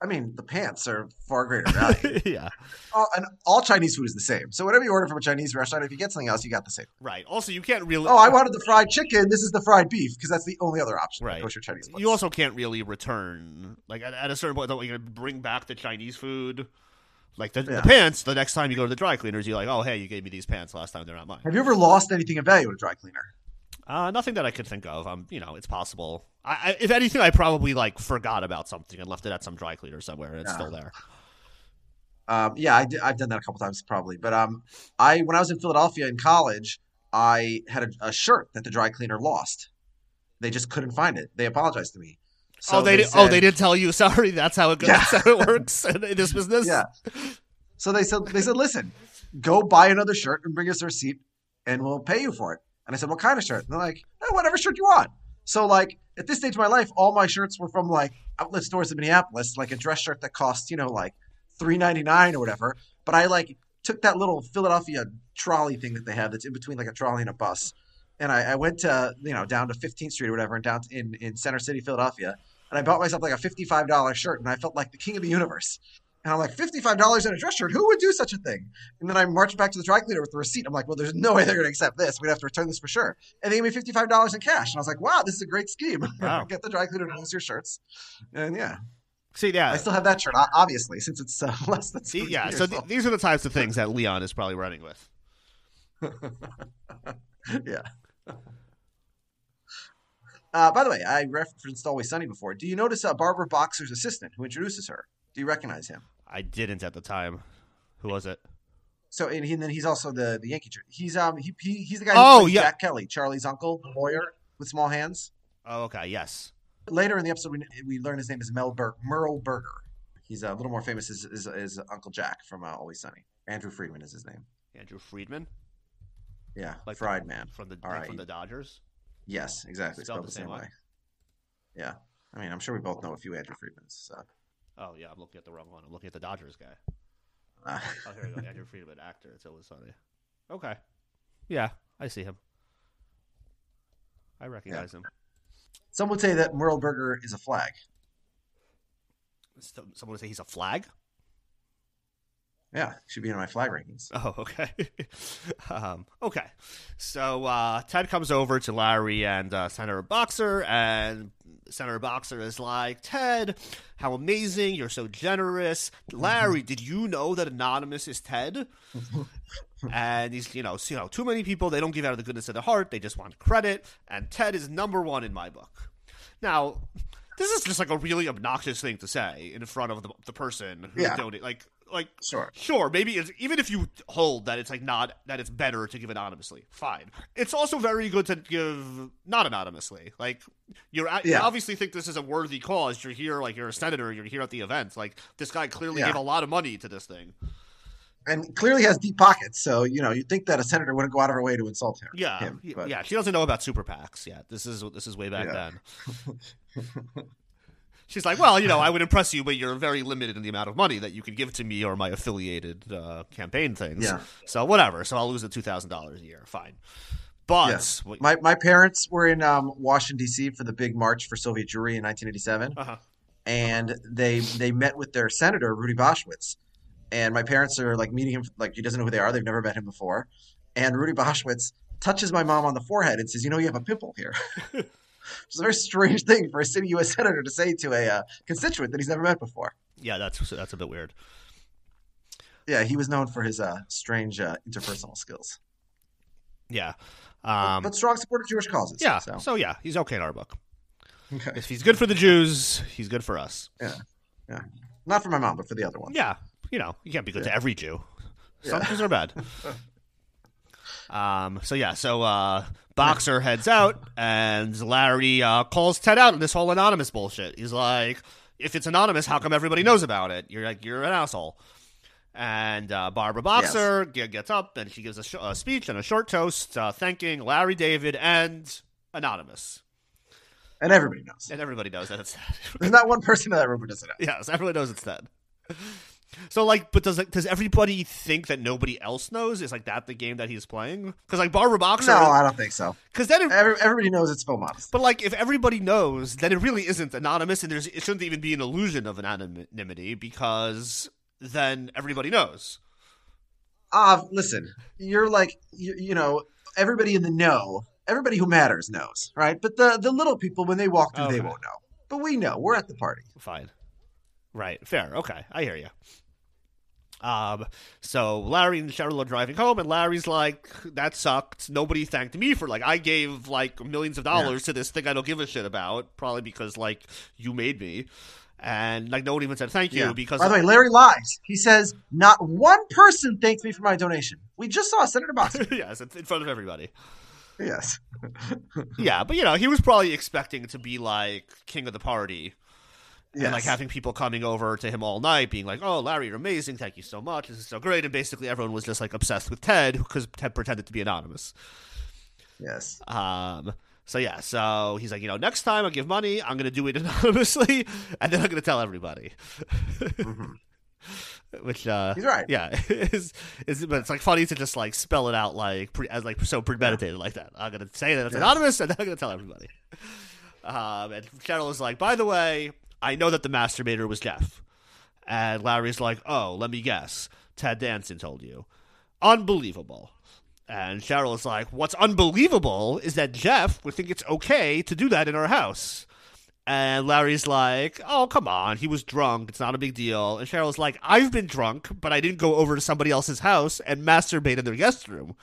I mean, the pants are far greater value. Yeah. And all Chinese food is the same. So whatever you order from a Chinese restaurant, if you get something else, you got the same. Right. Also, you can't really... I wanted the fried chicken. This is the fried beef because that's the only other option. Right. Kosher Chinese place. You also can't really return. Like, at a certain point, don't you can bring back the Chinese food... Like the pants, the next time you go to the dry cleaners, you're like, oh, hey, you gave me these pants last time. They're not mine. Have you ever lost anything of value at a dry cleaner? Nothing that I could think of. You know, it's possible. If anything, I probably like forgot about something and left it at some dry cleaner somewhere and it's still there. I've done that a couple times probably. But when I was in Philadelphia in college, I had a shirt that the dry cleaner lost. They just couldn't find it. They apologized to me. So they didn't tell you. Sorry, that's how it goes. Yeah. That's how it works in this business. Yeah. So they said, listen, go buy another shirt and bring us a receipt, and we'll pay you for it. And I said, what kind of shirt? And they're like, oh, whatever shirt you want. So like at this stage of my life, all my shirts were from like outlet stores in Minneapolis, like a dress shirt that costs, you know, like $3.99 or whatever. But I like took that little Philadelphia trolley thing that they have that's in between like a trolley and a bus. And I went to, you know, down to 15th Street or whatever and down in Center City, Philadelphia. And I bought myself like a $55 shirt and I felt like the king of the universe. And I'm like, $55 in a dress shirt? Who would do such a thing? And then I marched back to the dry cleaner with the receipt. I'm like, well, there's no way they're going to accept this. We'd have to return this for sure. And they gave me $55 in cash. And I was like, wow, this is a great scheme. Wow. Get the dry cleaner to lose your shirts. And yeah. See, yeah. I still have that shirt, obviously, since it's less than 70 yeah, years so old. These are the types of things that Leon is probably running with. Yeah. By the way, I referenced Always Sunny before. Do you notice Barbara Boxer's assistant who introduces her? Do you recognize him? I didn't at the time. Who was it? So and then he's also the Yankee. He's he's the guy who plays Jack Kelly, Charlie's uncle, the lawyer with small hands. Oh, okay, yes. Later in the episode, we learn his name is Merle Berger. He's a little more famous as Uncle Jack from Always Sunny. Andrew Friedman is his name. Andrew Friedman. Yeah, like Fried Man from the Dodgers. Yes, exactly. Spelled the same way. Yeah, I mean, I'm sure we both know a few Andrew Friedmans. So. Oh, yeah, I'm looking at the wrong one. I'm looking at the Dodgers guy. Oh, here we go. Andrew Friedman, actor. It's Always Sunny. Okay. Yeah, I see him. I recognize him. Some would say that Merle Berger is a flag. Someone would say he's a flag? Yeah, should be in my flag rankings. Oh, okay. Okay. So Ted comes over to Larry and Senator Boxer, and Senator Boxer is like, Ted, how amazing. You're so generous. Larry, did you know that Anonymous is Ted? And he's, you know, too many people, they don't give out of the goodness of their heart. They just want credit. And Ted is number one in my book. Now, this is just like a really obnoxious thing to say in front of the person who donated. Like sure, maybe it's, even if you hold that it's like not that it's better to give anonymously, fine. It's also very good to give not anonymously. Like you obviously think this is a worthy cause. You're here, like you're a senator. You're here at the event. Like this guy clearly gave a lot of money to this thing, and clearly has deep pockets. So you know you'd think that a senator wouldn't go out of her way to insult her. Yeah, yeah. She doesn't know about super PACs yet. This is way back then. She's like, well, you know, I would impress you, but you're very limited in the amount of money that you could give to me or my affiliated campaign things. Yeah. So whatever. So I'll lose the $2,000 a year. Fine. But my parents were in Washington, D.C. for the big march for Soviet Jewry in 1987. Uh-huh. And they met with their senator, Rudy Boschwitz. And my parents are like meeting him. Like he doesn't know who they are. They've never met him before. And Rudy Boschwitz touches my mom on the forehead and says, you know, you have a pimple here. It's a very strange thing for a sitting U.S. senator to say to a constituent that he's never met before. Yeah, that's a bit weird. Yeah, he was known for his strange interpersonal skills. Yeah. But strong support of Jewish causes. Yeah, so yeah, he's okay in our book. Okay. If he's good for the Jews, he's good for us. Yeah. Not for my mom, but for the other one. Yeah, you know, you can't be good to every Jew. Some Jews are bad. So Boxer heads out and Larry calls Ted out on this whole anonymous bullshit. He's like, if it's anonymous, how come everybody knows about it? You're like, you're an asshole. And Barbara Boxer gets up and she gives a speech and a short toast thanking Larry David and Anonymous. And everybody knows. And everybody knows that it's Ted. There's not one person in that room who doesn't know. Yes, everyone knows it's Ted. So, like, but does everybody think that nobody else knows? Is, like, that the game that he's playing? Because, like, Barbara Boxer... No, I don't think so. Because then... Everybody knows it's Phil Modest. But, like, if everybody knows, then it really isn't anonymous, and it shouldn't even be an illusion of anonymity, because then everybody knows. Listen, you're, like, you know, everybody in the know, everybody who matters knows, right? But the little people, when they walk through, they won't know. But we know. We're at the party. Fine. Right. Fair. Okay. I hear you. So Larry and Cheryl are driving home, and Larry's like, that sucked. Nobody thanked me for, like, I gave, like, millions of dollars to this thing I don't give a shit about, probably because, like, you made me. And, like, no one even said thank you because... By the way, Larry lies. He says, not one person thanked me for my donation. We just saw Senator Boxer. Yes, in front of everybody. Yes. Yeah, but, you know, he was probably expecting to be, like, king of the party. And, like, having people coming over to him all night being like, oh, Larry, you're amazing. Thank you so much. This is so great. And basically everyone was just, like, obsessed with Ted because Ted pretended to be anonymous. Yes. So yeah, so he's like, you know, next time I'll give money, I'm gonna do it anonymously, and then I'm gonna tell everybody. Mm-hmm. Which he's right. Yeah, is but it's like funny to just like spell it out like so premeditated like that. I'm gonna say that it's anonymous, and then I'm gonna tell everybody. And Cheryl is like, by the way, I know that the masturbator was Jeff. And Larry's like, oh, let me guess, Ted Danson told you. Unbelievable. And Cheryl is like, what's unbelievable is that Jeff would think it's okay to do that in our house. And Larry's like, oh, come on, he was drunk, it's not a big deal. And Cheryl's like, I've been drunk, but I didn't go over to somebody else's house and masturbate in their guest room.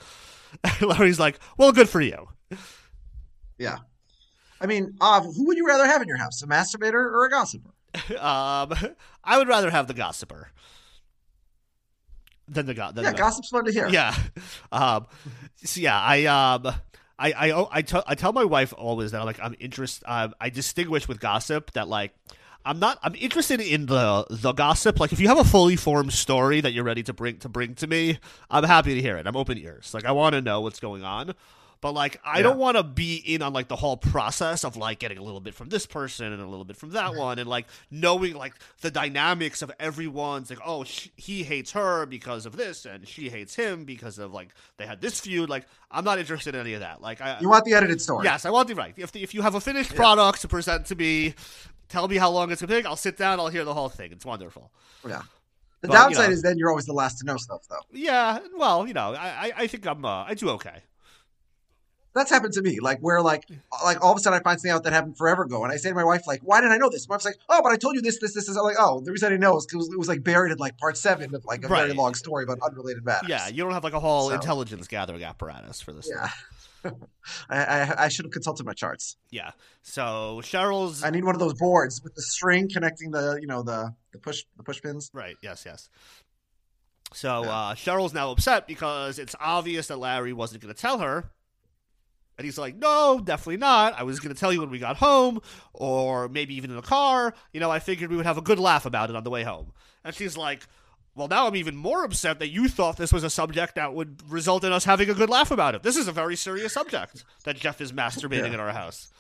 And Larry's like, well, good for you. Yeah. I mean, who would you rather have in your house, a masturbator or a gossiper? I would rather have the gossiper. Than the gossip. Yeah, the gossip's fun to hear. Yeah. So yeah, I tell my wife always that like I'm interested. I distinguish with gossip that like I'm interested in the gossip. Like if you have a fully formed story that you're ready to bring to me, I'm happy to hear it. I'm open ears. Like I want to know what's going on. But like I don't want to be in on like the whole process of like getting a little bit from this person and a little bit from that one and like knowing like the dynamics of everyone's like, oh, he hates her because of this and she hates him because of like they had this feud. Like I'm not interested in any of that. Like you want the edited story. Yes, I want the right. If you have a finished product to present to me, tell me how long it's gonna take. I'll sit down. I'll hear the whole thing. It's wonderful. Yeah. The downside is then you're always the last to know stuff though. Yeah. Well, you know, I think I do okay. That's happened to me, like where like all of a sudden I find something out that happened forever ago, and I say to my wife, like, why didn't I know this? My wife's like, oh, but I told you this. I'm like, oh, the reason I didn't know is because it was like buried in like part 7 of like a very long story about unrelated matters. Yeah, you don't have like a whole intelligence gathering apparatus for this. Yeah. I should have consulted my charts. Yeah. So Cheryl's. I need one of those boards with the string connecting the, you know, the push pins. Right. Yes. Yes. So Cheryl's now upset because it's obvious that Larry wasn't going to tell her. And he's like, no, definitely not. I was going to tell you when we got home or maybe even in the car. You know, I figured we would have a good laugh about it on the way home. And she's like, well, now I'm even more upset that you thought this was a subject that would result in us having a good laugh about it. This is a very serious subject that Jeff is masturbating in our house.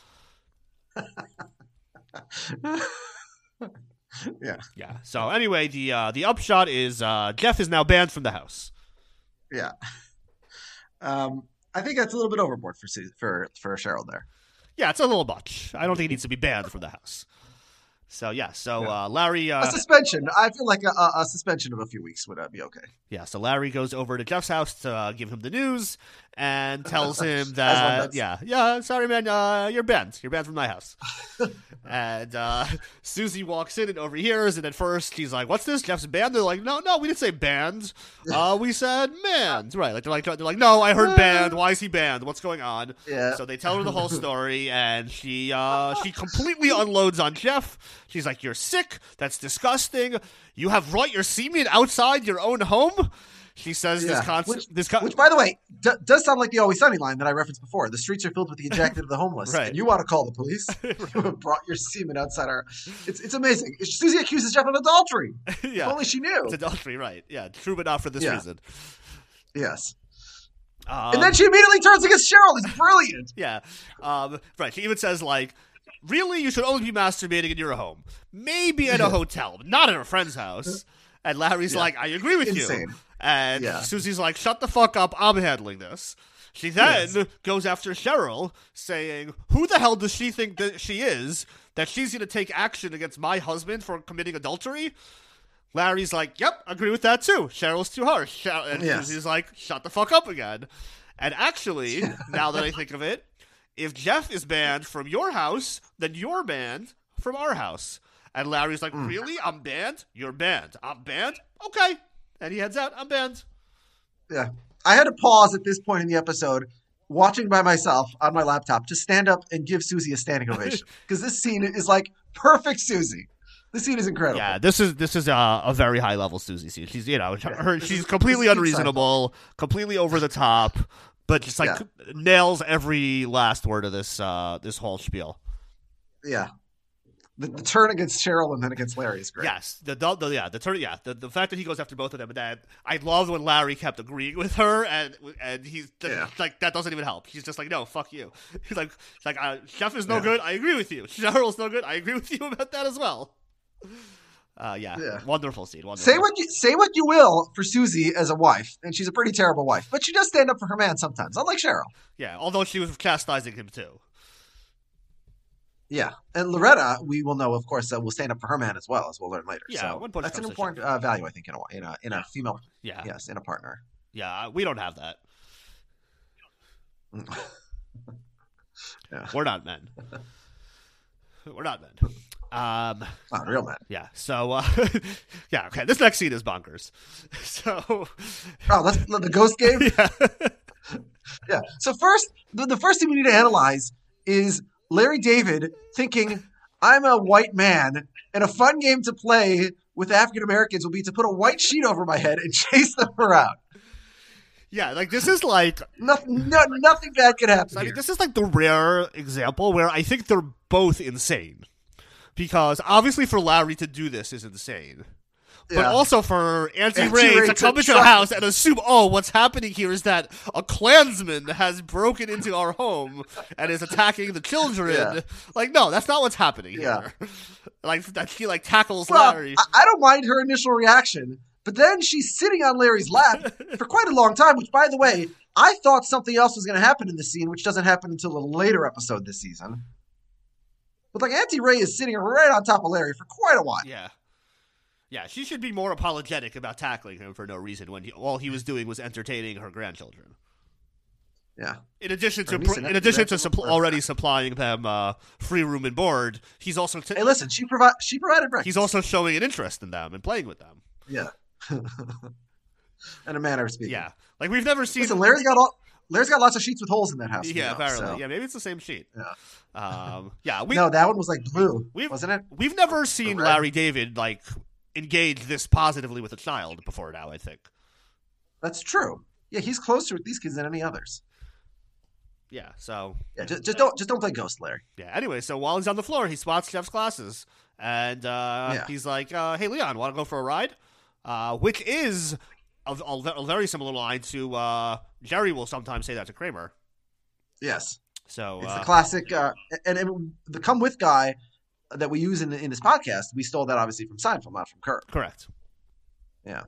Yeah. Yeah. So anyway, the upshot is Jeff is now banned from the house. Yeah. I think that's a little bit overboard for Cheryl there. Yeah, it's a little much. I don't think he needs to be banned from the house. So, yeah. So, Larry... a suspension. I feel like a suspension of a few weeks would be okay. Yeah, so Larry goes over to Jeff's house to give him the news and tells him that... Yeah, sorry, man. You're banned. You're banned from my house. And Susie walks in and overhears, and at first he's like, what's this? Jeff's banned? They're like, no, we didn't say banned. We said manned. Right. Like they're like, no, I heard banned. Why is he banned? What's going on? Yeah. So they tell her the whole story, and she completely unloads on Jeff. She's like, you're sick. That's disgusting. You have brought your semen outside your own home. She says this constant. Which, by the way, does sound like the Always Sunny line that I referenced before. The streets are filled with the ejected of the homeless. Right. And you want to call the police? You have brought your semen outside our. It's amazing. Susie accuses Jeff of adultery. If only she knew. It's adultery, right. Yeah, true, but not for this reason. Yes. And then she immediately turns against Cheryl. It's brilliant. Yeah. Right. She even says, like, really, you should only be masturbating in your home. Maybe at a hotel, but not at a friend's house. And Larry's like, I agree with you. And Susie's like, shut the fuck up. I'm handling this. She then goes after Cheryl saying, who the hell does she think that she is, that she's going to take action against my husband for committing adultery? Larry's like, yep, agree with that too. Cheryl's too harsh. And Susie's like, shut the fuck up again. And actually, now that I think of it, if Jeff is banned from your house, then you're banned from our house. And Larry's like, really? I'm banned? You're banned. I'm banned? Okay. And he heads out. I'm banned. Yeah. I had to pause at this point in the episode, watching by myself on my laptop, to stand up and give Susie a standing ovation. Because this scene is like perfect Susie. This scene is incredible. Yeah, this is a very high level Susie scene. She's, you know, she's completely unreasonable, completely over the top. But just like nails every last word of this whole spiel. Yeah. The turn against Cheryl and then against Larry is great. Yes, the fact that he goes after both of them, and then I loved when Larry kept agreeing with her, and he's like, that doesn't even help. He's just like, no, fuck you. He's like Chef is no good. I agree with you. Cheryl's no good. I agree with you about that as well. Wonderful scene. Wonderful. Say what you will for Susie as a wife, and she's a pretty terrible wife, but she does stand up for her man sometimes, unlike Cheryl. Yeah, although she was chastising him too. Yeah, and Loretta, we will know, of course, that will stand up for her man as well, as we'll learn later. Yeah, so that's an important value, I think, in a female. Yeah. Yes, in a partner. Yeah, we don't have that. Yeah. We're not men. Not real men. Yeah. So, yeah. Okay. This next scene is bonkers. So. Oh, that's the ghost game. Yeah. Yeah. So first, the first thing we need to analyze is Larry David thinking, I'm a white man, and a fun game to play with African Americans will be to put a white sheet over my head and chase them around. Yeah, like this is like nothing bad could happen. I mean, this is like the rare example where I think they're both insane, because obviously for Larry to do this is insane, but also for Auntie Ray to come into a house and assume, oh, what's happening here is that a Klansman has broken into our home and is attacking the children. Yeah. Like, no, that's not what's happening here. Like, that she, like, tackles Larry. I don't mind her initial reaction, but then she's sitting on Larry's lap for quite a long time, which, by the way, I thought something else was going to happen in this scene, which doesn't happen until a later episode this season. But, like, Auntie Ray is sitting right on top of Larry for quite a while. Yeah. Yeah, she should be more apologetic about tackling him for no reason when all he was doing was entertaining her grandchildren. Yeah. In addition to already supplying them free room and board, he's also hey, listen, she provided breakfast. He's also showing an interest in them and playing with them. Yeah. In a manner of speaking. Yeah. Like, we've never seen. Listen, Larry's got lots of sheets with holes in that house. Yeah, apparently. So. Yeah, maybe it's the same sheet. Yeah. No, that one was like blue, wasn't it? We've never seen Larry David like engage this positively with a child before now, I think. That's true. Yeah, he's closer with these kids than any others. Yeah, so... Yeah, just don't play Ghost, Larry. Yeah, anyway, so while he's on the floor, he spots Jeff's glasses, and he's like, hey, Leon, want to go for a ride? Which is a very similar line to Jerry will sometimes say that to Kramer. Yes. So it's the classic... and the come-with guy... that we use in this podcast, we stole that obviously from Seinfeld, not from Curb. Correct. Yeah.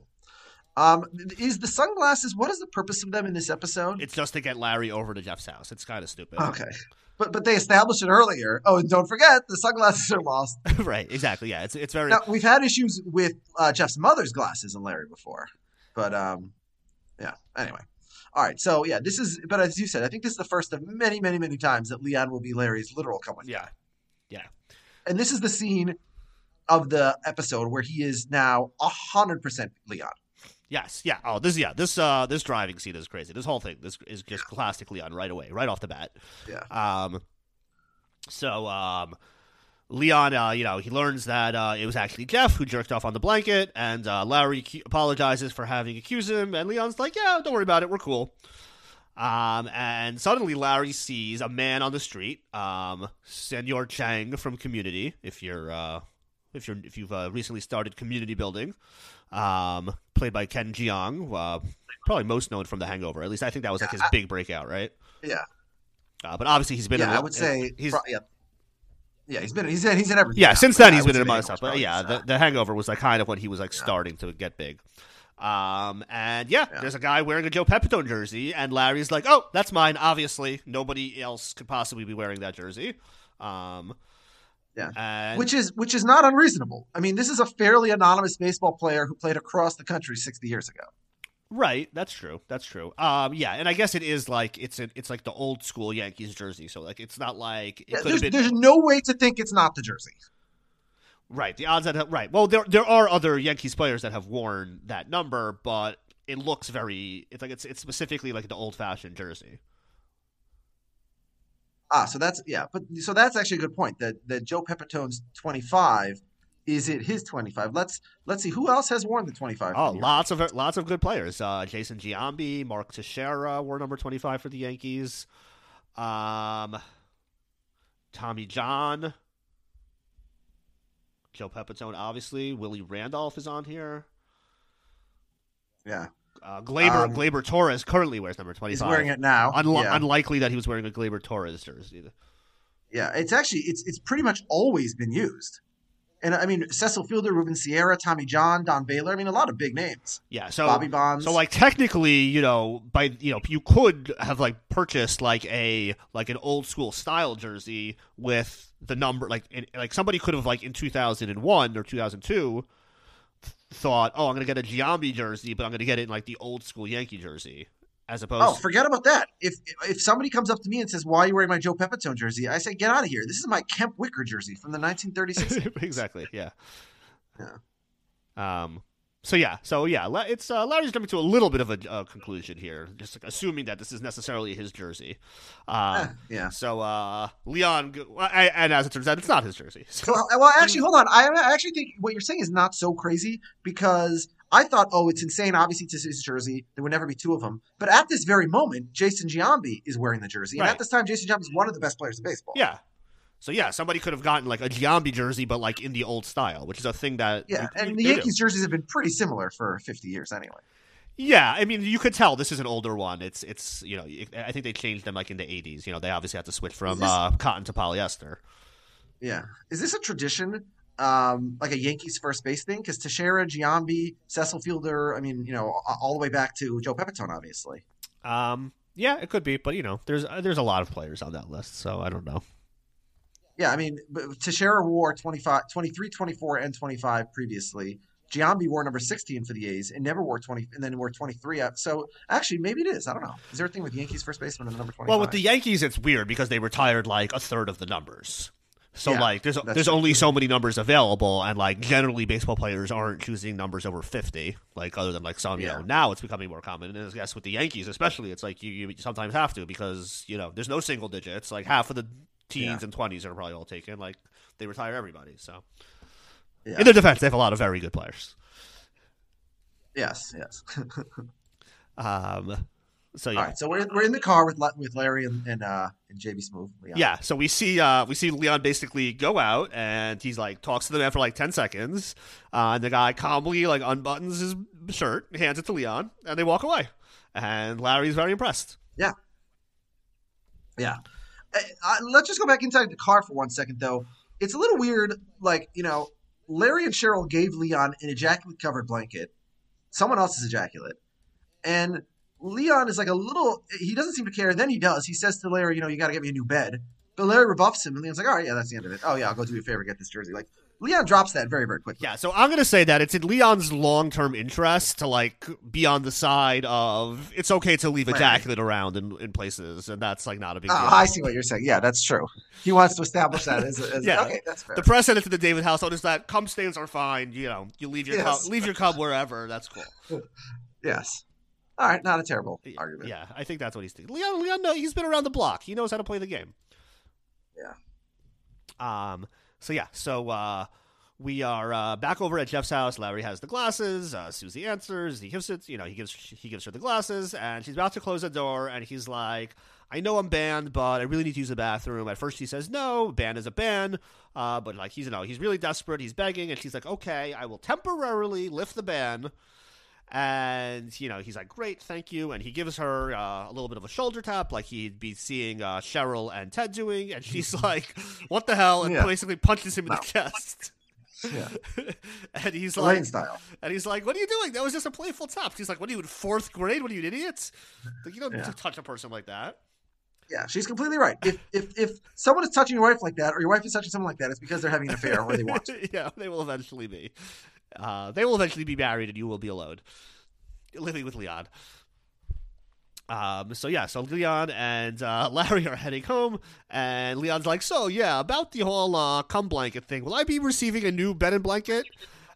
Is the sunglasses? What is the purpose of them in this episode? It's just to get Larry over to Jeff's house. It's kind of stupid. Okay, but they established it earlier. Oh, and don't forget the sunglasses are lost. Right. Exactly. Yeah. It's very. Now, we've had issues with Jeff's mother's glasses and Larry before, but yeah. Anyway. All right, so yeah, this is. But as you said, I think this is the first of many, many, many times that Leon will be Larry's literal come-with. Yeah. Yeah. And this is the scene of the episode where he is now 100% Leon. Yes, yeah. Oh, this driving scene is crazy. This whole thing, this is just classic Leon right away, right off the bat. Yeah. Leon, he learns that it was actually Jeff who jerked off on the blanket, and Larry apologizes for having accused him, and Leon's like, yeah, don't worry about it, we're cool. And suddenly Larry sees a man on the street, Senor Chang from Community. If you've recently started community building, played by Ken Jeong, probably most known from The Hangover. At least I think that was like his big breakout, right? Yeah. But obviously he's been. Yeah, he's in everything. Yeah, since then he's been in a bunch of stuff. But yeah, the Hangover was like kind of when he was like starting to get big. There's a guy wearing a Joe Pepitone jersey, and Larry's like, oh, that's mine, obviously. Nobody else could possibly be wearing that jersey. Which is not unreasonable. I mean, this is a fairly anonymous baseball player who played across the country 60 years ago. Right, that's true. And I guess it is like it's like the old school Yankees jersey, so like it's not like there's no way to think it's not the jersey. Right, the odds that right. Well, there are other Yankees players that have worn that number, but it looks very. It's like it's specifically like the old-fashioned jersey. So that's actually a good point. That Joe Pepitone's 25. Is it his 25? Let's see who else has worn the 25. Oh, lots of good players. Jason Giambi, Mark Teixeira wore number 25 for the Yankees. Tommy John. Joe Pepitone, obviously. Willie Randolph is on here. Yeah. Gleyber Torres currently wears number 25. He's wearing it now. Unlikely that he was wearing a Gleyber Torres jersey. Yeah, it's actually it's pretty much always been used. And I mean, Cecil Fielder, Ruben Sierra, Tommy John, Don Baylor. I mean, a lot of big names. Yeah. So Bobby Bonds. So like technically, you could have like purchased an old school style jersey with the number like somebody could have like in 2001 or 2002 thought, oh, I'm going to get a Giambi jersey, but I'm going to get it in like the old school Yankee jersey. As opposed to... forget about that. If somebody comes up to me and says, why are you wearing my Joe Pepitone jersey? I say, get out of here. This is my Kemp Wicker jersey from the 1936. Exactly, yeah. So, it's Larry's jumping to a little bit of a conclusion here, just like, assuming that this is necessarily his jersey. Yeah. So, Leon, and as it turns out, it's not his jersey. So. Well, actually, hold on. I actually think what you're saying is not so crazy because... I thought, it's insane. Obviously, it's his jersey. There would never be two of them. But at this very moment, Jason Giambi is wearing the jersey. Right. And at this time, Jason Giambi is one of the best players in baseball. Yeah. So, yeah, somebody could have gotten, like, a Giambi jersey, but, like, in the old style, which is a thing that... Yeah, and the Yankees jerseys have been pretty similar for 50 years anyway. Yeah, I mean, you could tell this is an older one. It's you know, I think they changed them, like, in the 80s. You know, they obviously had to switch from cotton to polyester. Yeah. Is this a tradition... like a Yankees first base thing? Because Teixeira, Giambi, Cecil Fielder, I mean, you know, all the way back to Joe Pepitone, obviously. Yeah, it could be. But, you know, there's a lot of players on that list, so I don't know. Yeah, I mean, Teixeira wore 23, 24, and 25 previously. Giambi wore number 16 for the A's and never wore 20, and then wore 23. So actually, maybe it is. I don't know. Is there a thing with Yankees first baseman and number 25? Well, with the Yankees, it's weird because they retired like a third of the numbers. So, yeah, like, there's only so many numbers available, and, like, generally baseball players aren't choosing numbers over 50, like, other than, like, some, you know, now it's becoming more common. And I guess with the Yankees especially, it's like you sometimes have to because, you know, there's no single digits. Like, half of the teens and 20s are probably all taken. Like, they retire everybody. So, in their defense, they have a lot of very good players. Yes. So yeah. All right, so we're in the car with Larry and J.B. Smoove. Leon. Yeah, so we see Leon basically go out and he's like talks to the man for like 10 seconds, and the guy calmly like unbuttons his shirt, hands it to Leon, and they walk away. And Larry's very impressed. Yeah. Let's just go back inside the car for 1 second though. It's a little weird, like you know, Larry and Cheryl gave Leon an ejaculate covered blanket, someone else's ejaculate, and. Leon is like a little – he doesn't seem to care. Then he does. He says to Larry, you know, you got to get me a new bed. But Larry rebuffs him, and Leon's like, all right, yeah, that's the end of it. Oh, yeah, I'll go do you a favor and get this jersey. Like, Leon drops that very, very quickly. Yeah, so I'm going to say that it's in Leon's long-term interest to, like, be on the side of it's okay to leave ejaculate around in places, and that's, like, not a big deal. I see what you're saying. Yeah, that's true. He wants to establish that as okay, that's fair. The precedent to the David household is that cum stains are fine. You know, you leave your cum wherever. That's cool. Yes. All right, not a terrible argument. Yeah, I think that's what he's thinking. Leon, no, he's been around the block. He knows how to play the game. Yeah. So we are back over at Jeff's house. Larry has the glasses. Susie answers. He gives it. You know, he gives her the glasses, and she's about to close the door, and he's like, "I know I'm banned, but I really need to use the bathroom." At first, she says, "No, ban is a ban," but like he's he's really desperate. He's begging, and she's like, "Okay, I will temporarily lift the ban." And, you know, he's like, great, thank you. And he gives her a little bit of a shoulder tap like he'd be seeing Cheryl and Ted doing. And she's like, what the hell? And basically punches him in the chest. Yeah. And he's like, what are you doing? That was just a playful tap. She's like, what are you in fourth grade? What are you, an idiot? Like, you don't touch a person like that. Yeah, she's completely right. If someone is touching your wife like that or your wife is touching someone like that, it's because they're having an affair or they want to. Yeah, they will eventually be. They will eventually be married and you will be alone. Living with Leon. So Leon and Larry are heading home. And Leon's like, so, yeah, about the whole cum blanket thing. Will I be receiving a new bed and blanket?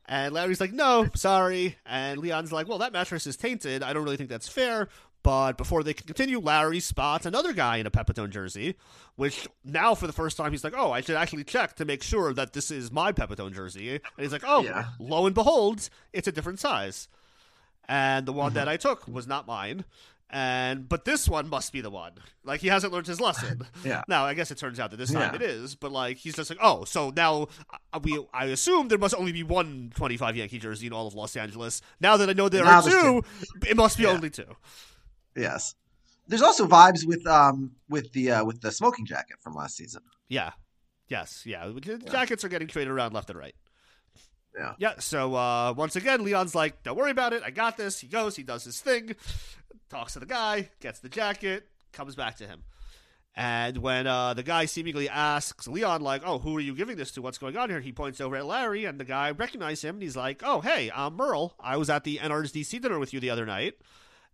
And Larry's like, no, sorry. And Leon's like, well, that mattress is tainted. I don't really think that's fair. But before they can continue, Larry spots another guy in a Pepitone jersey, which now for the first time he's like, oh, I should actually check to make sure that this is my Pepitone jersey. And he's like, oh, lo and behold, it's a different size. And the one that I took was not mine. But this one must be the one. Like, he hasn't learned his lesson. Yeah. Now, I guess it turns out that this time it is, but, like, he's just like, oh, so now I assume there must only be one 25 Yankee jersey in all of Los Angeles. Now that I know there are two, it must be only two. Yes. There's also vibes with the smoking jacket from last season. Yeah. Yes. Yeah. Jackets are getting traded around left and right. Yeah. Yeah. So once again, Leon's like, don't worry about it. I got this. He goes, he does his thing, talks to the guy, gets the jacket, comes back to him. And when the guy seemingly asks Leon, like, oh, who are you giving this to? What's going on here? He points over at Larry, and the guy recognizes him. And he's like, oh, hey, I'm Merle. I was at the NRDC dinner with you the other night.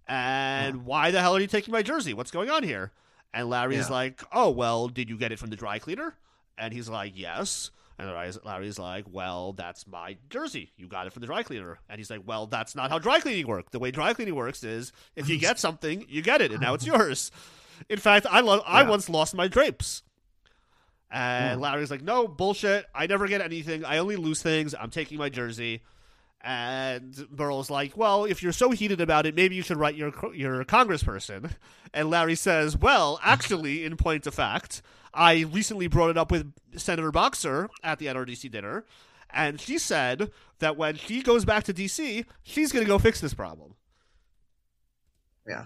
And why the hell are you taking my jersey? What's going on here? And Larry's like, oh, well, did you get it from the dry cleaner? And he's like, yes. And Larry's like, well, that's my jersey. You got it from the dry cleaner. And he's like, well, that's not how dry cleaning works. The way dry cleaning works is if you get something, you get it, and now it's yours. In fact, I once lost my drapes. And Larry's like, no, bullshit. I never get anything. I only lose things. I'm taking my jersey. And Merle's like, well, if you're so heated about it, maybe you should write your congressperson. And Larry says, well, actually, in point of fact, I recently brought it up with Senator Boxer at the NRDC dinner, and she said that when she goes back to D.C., she's going to go fix this problem. Yeah.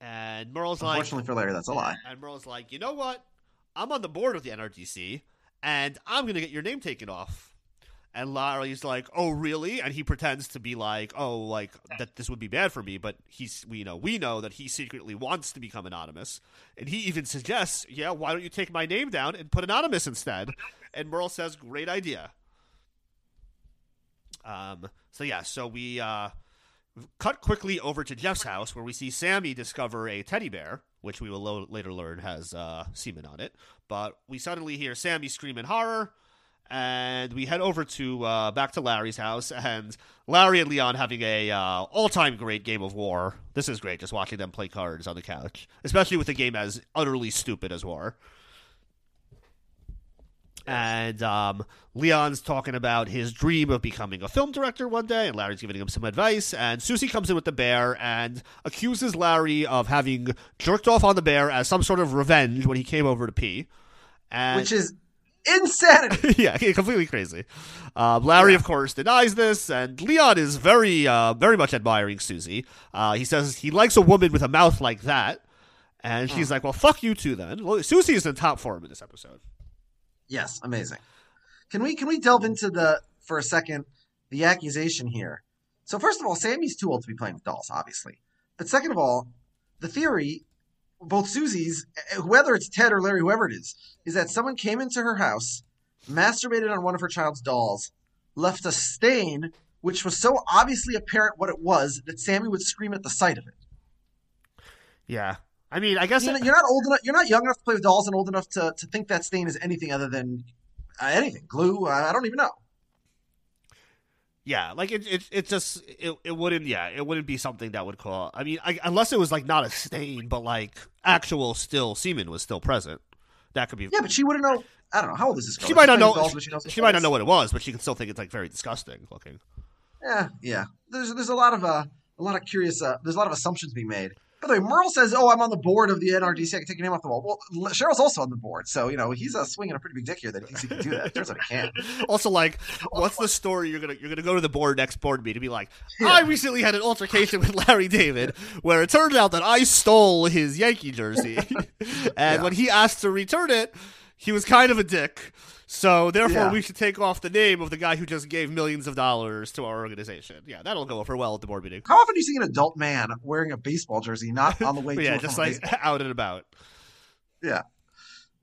And Merle's like... Unfortunately for Larry, that's a lie. And Merle's like, you know what? I'm on the board of the NRDC, and I'm going to get your name taken off. And Larry's like, oh, really? And he pretends to be like, oh, like, that this would be bad for me. But we know that he secretly wants to become anonymous. And he even suggests, yeah, why don't you take my name down and put anonymous instead? And Merle says, great idea. So we cut quickly over to Jeff's house, where we see Sammy discover a teddy bear, which we will later learn has semen on it. But we suddenly hear Sammy scream in horror. And we head over to back to Larry's house, and Larry and Leon having a all-time great game of war. This is great, just watching them play cards on the couch, especially with a game as utterly stupid as war. And Leon's talking about his dream of becoming a film director one day, and Larry's giving him some advice. And Susie comes in with the bear and accuses Larry of having jerked off on the bear as some sort of revenge when he came over to pee. And which is... insanity. Yeah, completely crazy. Larry, of course, denies this, and Leon is very, very much admiring Susie. He says he likes a woman with a mouth like that, and she's like, well, fuck you two then. Well, Susie is in top form in this episode. Yes, amazing. Can we delve into for a second the accusation here? So first of all, Sammy's too old to be playing with dolls, obviously. But second of all, the theory... both Susie's, whether it's Ted or Larry, whoever it is that someone came into her house, masturbated on one of her child's dolls, left a stain, which was so obviously apparent what it was that Sammy would scream at the sight of it. Yeah. I mean, I guess... You're not old enough, you're not young enough to play with dolls and old enough to think that stain is anything other than anything. Glue, I don't even know. Yeah, like it wouldn't be something that would call. I mean, unless it was like not a stain, but like actual still semen was still present. That could be. Yeah, but she wouldn't know. I don't know how old is this girl. She might not know. Dolls, she might not know what it was, but she can still think it's like very disgusting looking. Yeah. There's a lot of curious. There's a lot of assumptions being made. By the way, Merle says, "Oh, I'm on the board of the NRDC. I can take your name off the wall." Well, Cheryl's also on the board, so he's swinging a pretty big dick here that he thinks he can do that. Turns out he can. Also, like, what's the story? You're gonna go to the board meeting to be like, I recently had an altercation with Larry David where it turned out that I stole his Yankee jersey, and when he asked to return it, he was kind of a dick. So therefore, we should take off the name of the guy who just gave millions of dollars to our organization. Yeah, that'll go over well at the board meeting. How often do you see an adult man wearing a baseball jersey, not on the way to just like baseball? Out and about? Yeah,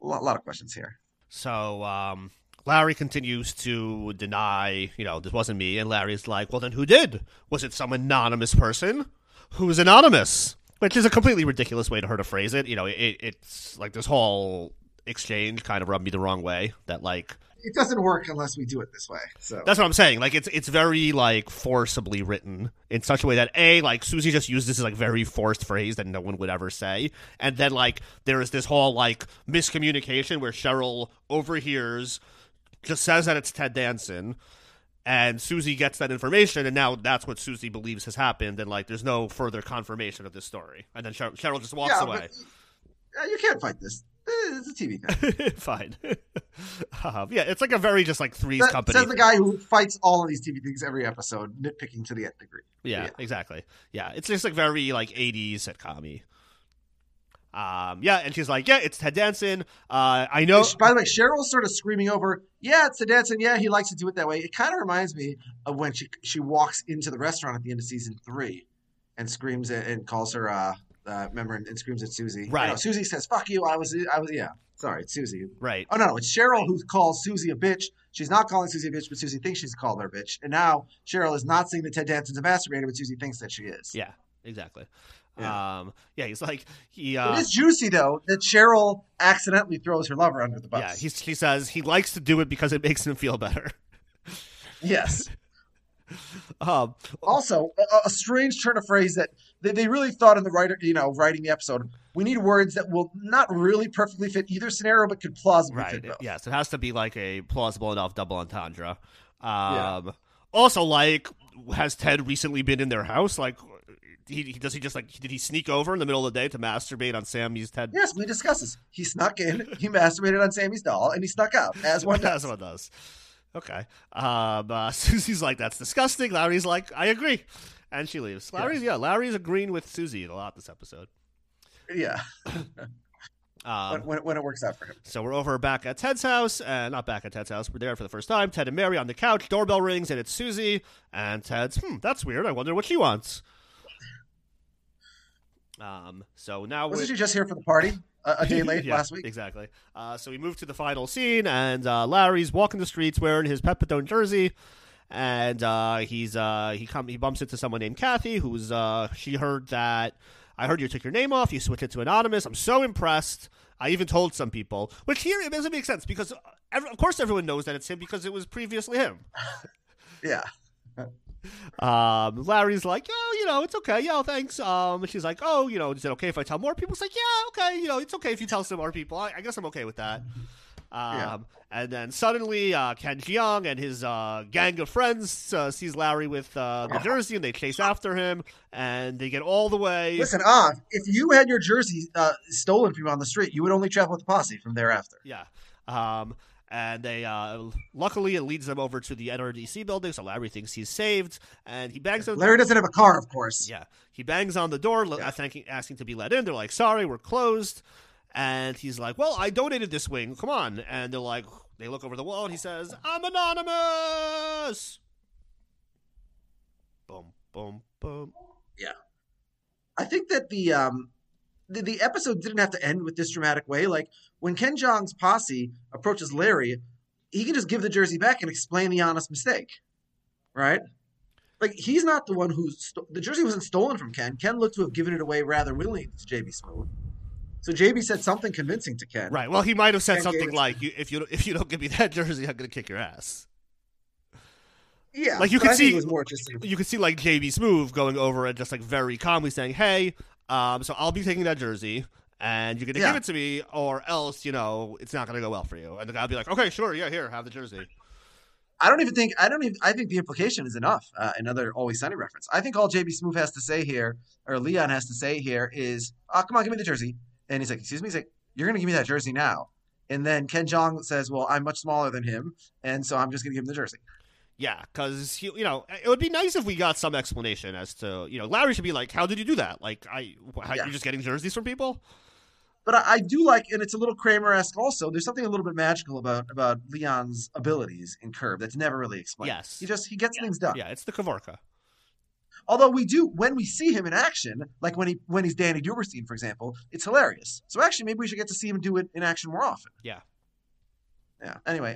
a lot of questions here. So Larry continues to deny, this wasn't me. And Larry's like, well, then who did? Was it some anonymous person? Who's anonymous? Which is a completely ridiculous way to phrase it. It's like this whole... exchange kind of rubbed me the wrong way. That like it doesn't work unless we do it this way. So that's what I'm saying. Like it's very like forcibly written in such a way that like Susie just used this as like very forced phrase that no one would ever say, and then like there is this whole like miscommunication where Cheryl overhears, just says that it's Ted Danson, And Susie gets that information, and now that's what Susie believes has happened, and, like, there's no further confirmation of this story. And then Cheryl just walks away. You can't fight this. It's a TV guy. Fine. It's like a very just like Three's Company. Says the guy who fights all of these TV things every episode, nitpicking to the nth degree. Yeah, exactly. Yeah, it's just like very like 80s sitcom-y. And she's like, yeah, it's Ted Danson. I know. By the way, Cheryl's sort of screaming over, yeah, it's Ted Danson. Yeah, he likes to do it that way. It kind of reminds me of when she walks into the restaurant at the end of season 3 and screams and calls her member and screams at Susie. Right. You know, Susie says, fuck you. Sorry, it's Susie. Right. Oh, no, it's Cheryl who calls Susie a bitch. She's not calling Susie a bitch, but Susie thinks she's called her a bitch. And now Cheryl is not saying that Ted Danson's a masturbator, but Susie thinks that she is. Yeah, exactly. Yeah. He's like it is juicy though that Cheryl accidentally throws her lover under the bus. Yeah, he says he likes to do it because it makes him feel better. Yes. Also, a strange turn of phrase that they really thought in the writing the episode. We need words that will not really perfectly fit either scenario, but could plausibly fit both. Yes, it has to be like a plausible enough double entendre. Also, like, has Ted recently been in their house? Like. Did he sneak over in the middle of the day to masturbate on Sammy's Ted? Yes, we discuss this. He snuck in, he masturbated on Sammy's doll, and he snuck out, as one does. Okay. Susie's like, that's disgusting. Larry's like, I agree. And she leaves. Larry's agreeing with Susie a lot this episode. Yeah. When it works out for him. So we're over back at Ted's house. Not back at Ted's house. We're there for the first time. Ted and Mary on the couch. Doorbell rings, and it's Susie. And Ted's, that's weird. I wonder what she wants. So now wasn't she just here for the party a day late last week? Exactly. So we move to the final scene, and Larry's walking the streets wearing his Pepitone jersey, and he bumps into someone named Kathy, who's she heard that I heard you took your name off, you switched it to anonymous. I'm so impressed. I even told some people, which here it doesn't make sense because of course everyone knows that it's him because it was previously him. Yeah. Larry's like, oh, it's okay. Yeah, thanks. She's like, oh, is it okay if I tell more people? It's like, yeah, okay. It's okay if you tell some more people. I guess I'm okay with that. And then suddenly, Ken Jeong and his gang of friends sees Larry with the jersey, and they chase after him, and they get all the way. Listen, if you had your jersey stolen from you on the street, you would only travel with the posse from thereafter. Yeah. And they luckily it leads them over to the NRDC building, so Larry thinks he's saved, and he bangs on the door. Larry doesn't have a car, of course. Yeah. He bangs on the door, asking to be let in. They're like, sorry, we're closed. And he's like, well, I donated this wing. Come on. And they're like, they look over the wall, and he says, I'm anonymous. Boom, boom, boom. Yeah. I think that the episode didn't have to end with this dramatic way. Like, when Ken Jeong's posse approaches Larry, he can just give the jersey back and explain the honest mistake, right? Like, he's not the one who the jersey wasn't stolen from Ken. Ken looked to have given it away rather willingly to J.B. Smoove. So J.B. said something convincing to Ken. Right. Well, he might have said Ken something like, if you don't give me that jersey, I'm going to kick your ass. Yeah. Like, you could see like J.B. Smoove going over and just like very calmly saying, hey, so I'll be taking that jersey, and you're going to give it to me, or else, it's not going to go well for you. And the guy will be like, okay, sure, yeah, here, have the jersey. I think the implication is enough. Another Always Sunny reference. I think all J.B. Smoove has to say here, or Leon has to say here is, come on, give me the jersey. And he's like, excuse me? He's like, you're going to give me that jersey now. And then Ken Jeong says, well, I'm much smaller than him, and so I'm just going to give him the jersey. Yeah, because, it would be nice if we got some explanation as to, Larry should be like, how did you do that? Like, you're just getting jerseys from people? But I do like, and it's a little Kramer-esque also, there's something a little bit magical about Leon's abilities in Curb that's never really explained. Yes. He gets things done. Yeah, it's the Kavorka. Although when we see him in action, like when he's Danny Duberstein, for example, it's hilarious. So actually, maybe we should get to see him do it in action more often. Yeah. Yeah, anyway.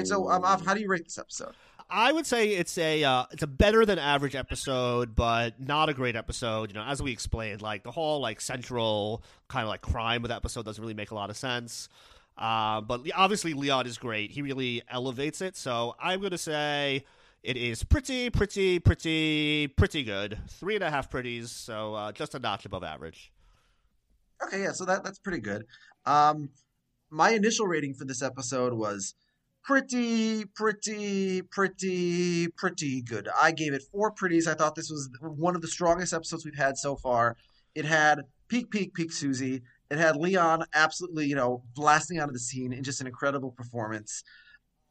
right, so Av, how do you rate this episode? I would say it's a better than average episode, but not a great episode. You know, as we explained, like the whole like central kind of like crime of the episode doesn't really make a lot of sense. But obviously Leon is great. He really elevates it. So I'm going to say it is pretty good. 3.5 pretties. So just a notch above average. Okay. Yeah. So that's pretty good. My initial rating for this episode was pretty good. I gave it 4 pretties. I thought this was one of the strongest episodes we've had so far. It had peak Susie. It had Leon absolutely, blasting out of the scene in just an incredible performance.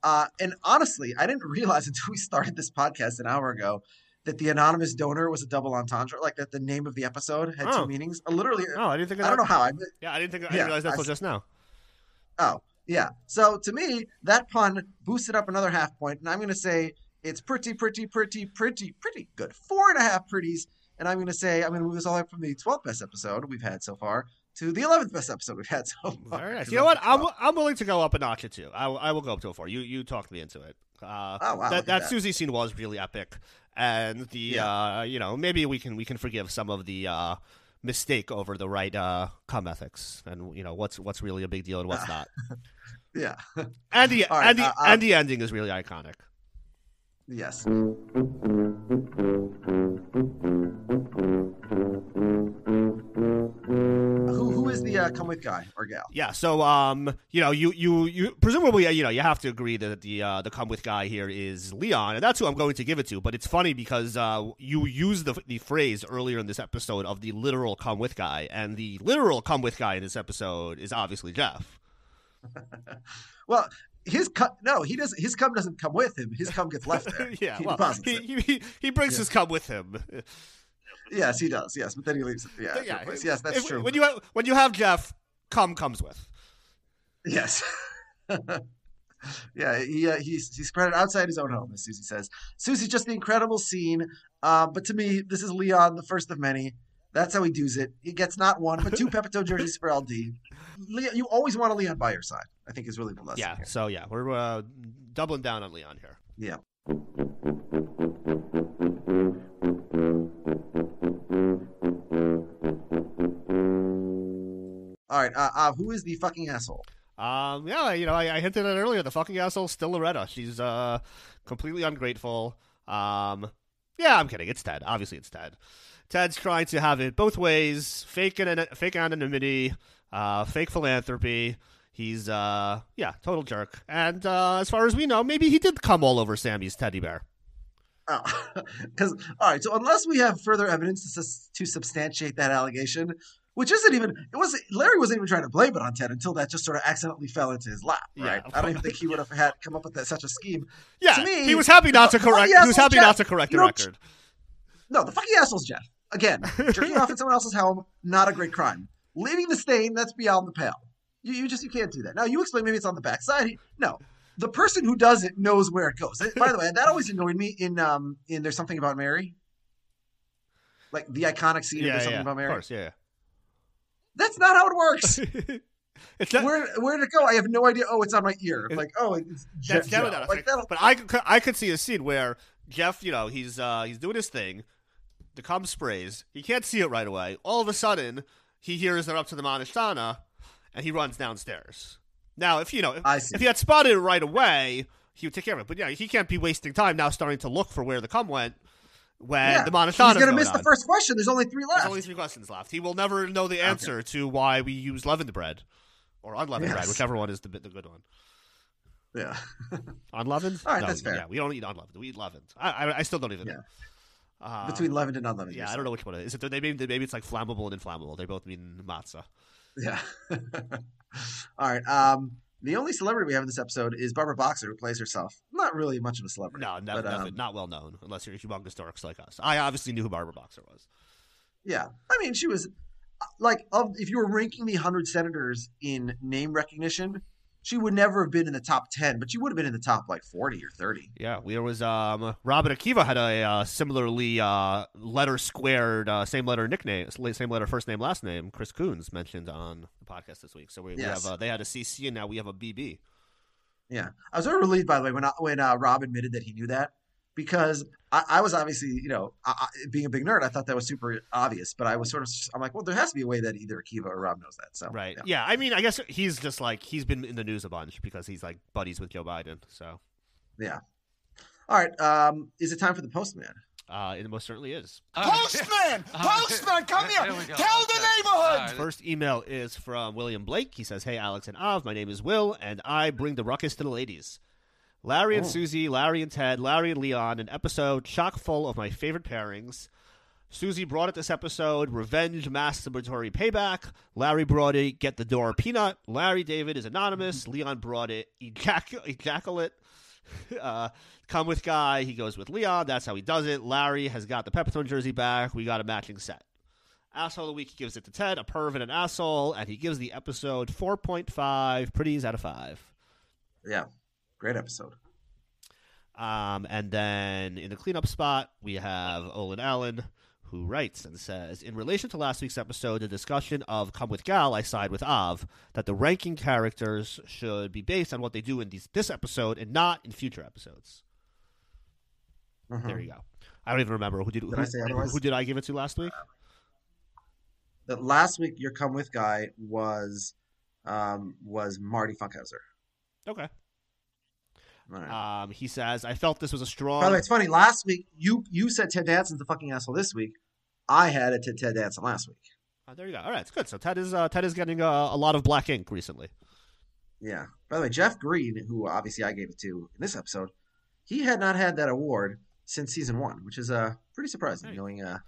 And honestly, I didn't realize until we started this podcast an hour ago that the anonymous donor was a double entendre, like that the name of the episode had 2 meanings. Literally, I didn't think. I don't know how. I didn't realize that until just now. Oh. Yeah, so to me, that pun boosted up another 0.5 point, and I'm going to say it's pretty good. 4.5 pretties, and I'm going to say I'm going to move this all up from the 12th best episode we've had so far to the 11th best episode we've had so far. Very nice. You know what? I'm willing to go up a notch or two. I will go up to a 4. You talked me into it. That Susie scene was really epic, and the maybe we can forgive some of the mistake over the right cum ethics and what's really a big deal and what's not. Yeah. And the right, and the ending is really iconic. Yes. Who is the come with guy or gal? Yeah, so you presumably you have to agree that the come with guy here is Leon, and that's who I'm going to give it to. But it's funny because you used the phrase earlier in this episode of the literal come with guy, and the literal come with guy in this episode is obviously Jeff. Well, his cum, no, he doesn't. His cum doesn't come with him. His cum gets left there. Yeah, he brings his cum with him. Yes, he does. Yes, but then he leaves it. Yeah, yeah. Yes, that's true. When you have Jeff, cum comes with. Yes. Yeah, he spread it outside his own home, as Susie says. Susie's just the incredible scene. But to me, this is Leon, the first of many. That's how he does it. He gets not 1, but 2 Pepitone jerseys for LD. Leon, you always want a Leon by your side, I think is really the lesson. Yeah, here. So yeah, we're doubling down on Leon here. Yeah. All right, who is the fucking asshole? I hinted at it earlier. The fucking asshole is still Loretta. She's completely ungrateful. I'm kidding. It's Ted. Obviously, it's Ted. Ted's trying to have it both ways: fake anonymity, fake philanthropy. He's total jerk. And as far as we know, maybe he did come all over Sammy's teddy bear. Oh, all right. So unless we have further evidence to substantiate that allegation, which isn't even Larry wasn't even trying to blame it on Ted until that just sort of accidentally fell into his lap. Right. Yeah, I don't even think he would have had come up with such a scheme. Yeah. To me, he was happy not to correct. He was happy not to correct the record. No, the fucking asshole's Jeff. Again, jerking off in someone else's home, not a great crime. Leaving the stain, that's beyond the pale. You can't do that. Now, you explain maybe it's on the backside. No. The person who does it knows where it goes. By the way, that always annoyed me in There's Something About Mary. Like the iconic scene of There's Something About Mary. Of course, yeah. That's not how it works. It's not, where did it go? I have no idea. Oh, it's on my ear. It's Jeff. But I could see a scene where Jeff, he's doing his thing. The cum sprays. He can't see it right away. All of a sudden, he hears they're up to the Manishtana, and he runs downstairs. Now, if he had spotted it right away, he would take care of it. But yeah, he can't be wasting time now starting to look for where the cum went when the Manishtana is going on. He's going to miss the first question. There's only 3 left. There's only 3 questions left. He will never know the answer to why we use leavened bread or unleavened bread, whichever one is the good one. Yeah. Unleavened? All right, that's fair. Yeah, we don't eat unleavened. We eat leavened. I still don't even know. Between leavened and unleavened. Yeah, I don't know which one it is. Maybe it's like flammable and inflammable. They both mean matzah. Yeah. All right. The only celebrity we have in this episode is Barbara Boxer, who plays herself. Not really much of a celebrity. No, not well known, unless you're humongous dorks like us. I obviously knew who Barbara Boxer was. Yeah. I mean, she was like, if you were ranking the 100 senators in name recognition, she would never have been in the top 10, but she would have been in the top, 40 or 30. Yeah, there was Robin Akiva had a similarly letter-squared, same-letter nickname, same-letter first-name, last-name, Chris Coons mentioned on the podcast this week. So we have they had a CC, and now we have a BB. Yeah. I was very relieved, by the way, when Rob admitted that he knew that, because I was obviously, you know, being a big nerd, I thought that was super obvious, but I was sort of, I'm like, well, there has to be a way that either Akiva or Rob knows that. So, right. Yeah. I mean, I guess he's just like, he's been in the news a bunch because he's like buddies with Joe Biden. So, yeah. All right. Is it time for the postman? It most certainly is. Postman! Postman, come here! Tell the neighborhood! First email is from William Blake. He says, hey, Alex and Av, my name is Will, and I bring the ruckus to the ladies. Larry and Susie, Larry and Ted, Larry and Leon, an episode chock full of my favorite pairings. Susie brought it this episode, Revenge Masturbatory Payback. Larry brought it, Get the Door Peanut. Larry David is Anonymous. Leon brought it, Ejaculate. Come with Guy. He goes with Leon. That's how he does it. Larry has got the Pepitone jersey back. We got a matching set. Asshole of the week, he gives it to Ted, a perv and an asshole, and he gives the episode 4.5 pretties out of 5. Yeah, great episode. And then in the cleanup spot, we have Olin Allen, who writes and says, in relation to last week's episode, the discussion of Come With Gal, I side with Av, that the ranking characters should be based on what they do in this episode and not in future episodes. Mm-hmm. There you go. I don't even remember. Who did I give it to last week? That last week, your Come With Guy was Marty Funkhauser. Okay. Right. He says, I felt this was a strong... By the way, it's funny. Last week, you said Ted Danson's the fucking asshole this week. I had it to Ted Danson last week. Oh, there you go. All right, it's good. So Ted is getting a lot of black ink recently. Yeah. By the way, Jeff Green, who obviously I gave it to in this episode, he had not had that award since season 1, which is pretty surprising, knowing how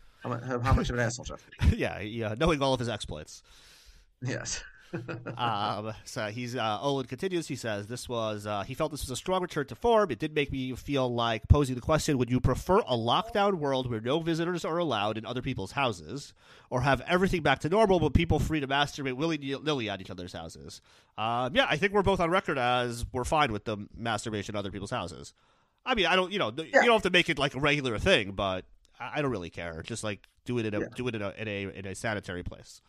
much of an asshole Jeff Green. Yeah, knowing all of his exploits. Yes. So he's Olin continues. He says this was he felt this was a strong return to form. It did make me feel like posing the question: would you prefer a lockdown world where no visitors are allowed in other people's houses, or have everything back to normal but people free to masturbate willy-nilly at each other's houses? Yeah, I think we're both on record as we're fine with the masturbation at other people's houses. I mean, I don't, you don't have to make it like a regular thing, but I don't really care. Just like do it in a sanitary place.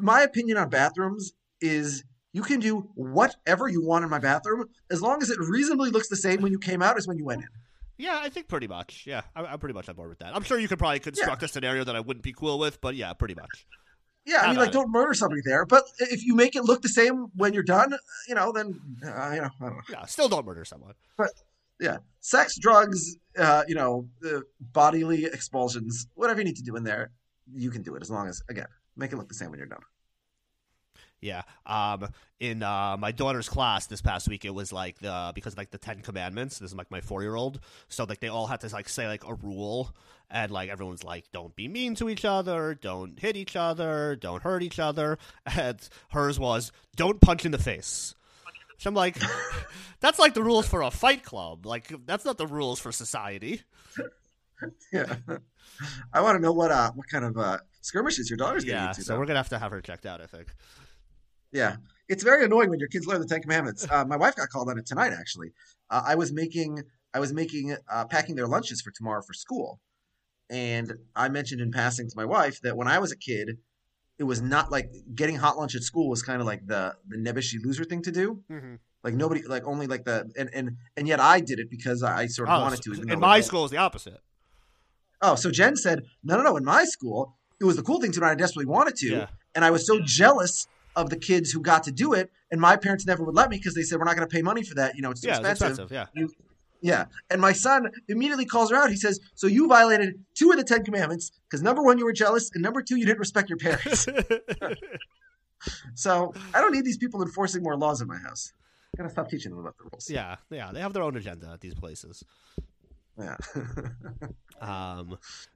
My opinion on bathrooms is you can do whatever you want in my bathroom as long as it reasonably looks the same when you came out as when you went in. Yeah, I think pretty much. Yeah, I'm pretty much on board with that. I'm sure you could probably construct a scenario that I wouldn't be cool with, but yeah, pretty much. Yeah, I mean, like, don't murder somebody there, but if you make it look the same when you're done, then, I don't know. Yeah, still don't murder someone. But, yeah, sex, drugs, bodily expulsions, whatever you need to do in there, you can do it as long as, again, make it look the same when you're done. Yeah. In my daughter's class this past week, it was like because the 10 commandments, this is like my 4-year-old. So like they all had to like say like a rule, and like everyone's like, don't be mean to each other. Don't hit each other. Don't hurt each other. And hers was don't punch in the face. So I'm like, that's like the rules for a fight club. Like that's not the rules for society. Yeah. I want to know what kind of skirmishes your daughter's getting into. So though. We're going to have her checked out, I think. Yeah. It's very annoying when your kids learn the Ten Commandments. My wife got called on it tonight, actually. I was packing their lunches for tomorrow for school. And I mentioned in passing to my wife that when I was a kid, it was not like getting hot lunch at school was kind of like the nebbishy loser thing to do. Mm-hmm. Like nobody, like only like the, and yet I did it because I sort of wanted to. In my school is the opposite. Oh, so Jen said, no, in my school, it was the cool thing to do, and I desperately wanted to. Yeah. And I was so jealous of the kids who got to do it, and my parents never would let me because they said, we're not going to pay money for that. It's too expensive. Yeah. And my son immediately calls her out. He says, so you violated 2 of the 10 commandments because 1, you were jealous, and 2, you didn't respect your parents. So I don't need these people enforcing more laws in my house. I've got to stop teaching them about the rules. Yeah. They have their own agenda at these places. Yeah.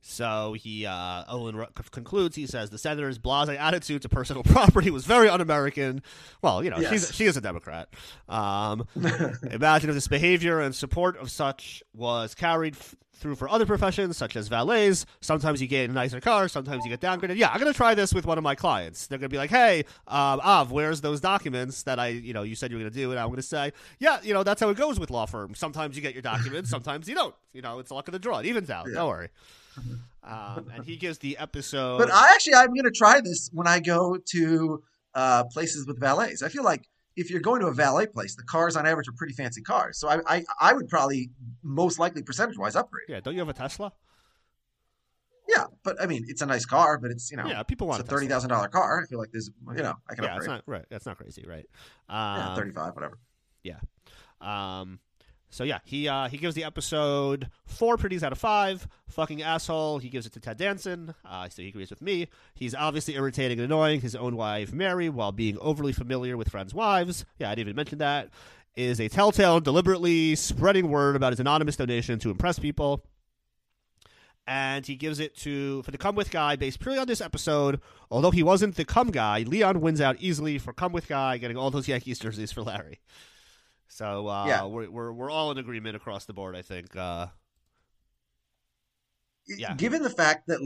So he Olin concludes. He says the senator's blasé attitude to personal property was very un-American. Well, she is a Democrat. Imagine if this behavior and support of such was carried through for other professions, such as valets. Sometimes you get a nicer car. Sometimes you get downgraded. Yeah, I'm gonna try this with one of my clients. They're gonna be like, "Hey, Av, where's those documents that you said you were gonna do?" And I'm gonna say, "Yeah, that's how it goes with law firms. Sometimes you get your documents. Sometimes you don't. It's luck of the draw. It evens out." Don't worry. And he gives the episode. But I'm going to try this when I go to places with valets. I feel like if you're going to a valet place, the cars on average are pretty fancy cars. So I would probably most likely percentage-wise upgrade. Yeah, don't you have a Tesla? Yeah, but I mean, it's a nice car, but it's, you know, yeah, people want it's a $30,000 car. I feel like there's, you know, I can upgrade. Yeah, right. That's not crazy, right? Yeah, 35, whatever. Yeah. So yeah, he gives the episode 4 pretties out of 5. Fucking asshole. He gives it to Ted Danson. So he agrees with me. He's obviously irritating and annoying his own wife Mary while being overly familiar with friends' wives. Yeah, I didn't even mention that. Is a telltale and deliberately spreading word about his anonymous donation to impress people. And he gives it to for the come with guy based purely on this episode. Although he wasn't the come guy, Leon wins out easily for come with guy getting all those Yankees jerseys for Larry. So yeah. we're all in agreement across the board, I think. Yeah. Given the fact that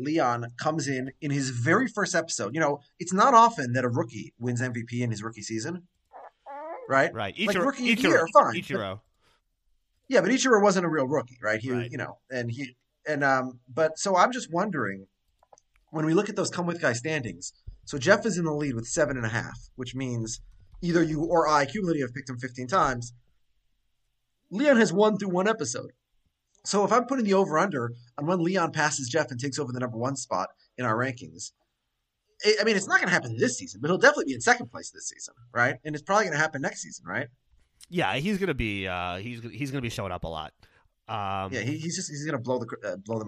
Leon comes in his very first episode, you know, it's not often that a rookie wins MVP in his rookie season, right? Right. Ichiro, like rookie of the year, fine. Ichiro. But, yeah, but Ichiro wasn't a real rookie, right? You know, and he and but so I'm just wondering when we look at those come with guy standings. So Jeff is in the lead with 7.5, which means. Either you or I cumulatively have picked him 15 times. Leon has won through one episode. So if I'm putting the over-under on when Leon passes Jeff and takes over the #1 spot in our rankings, I mean, it's not going to happen this season, but he'll definitely be in second place this season, right? And it's probably going to happen next season, right? Yeah, he's going to be he's going to be showing up a lot. Yeah, he's going to blow them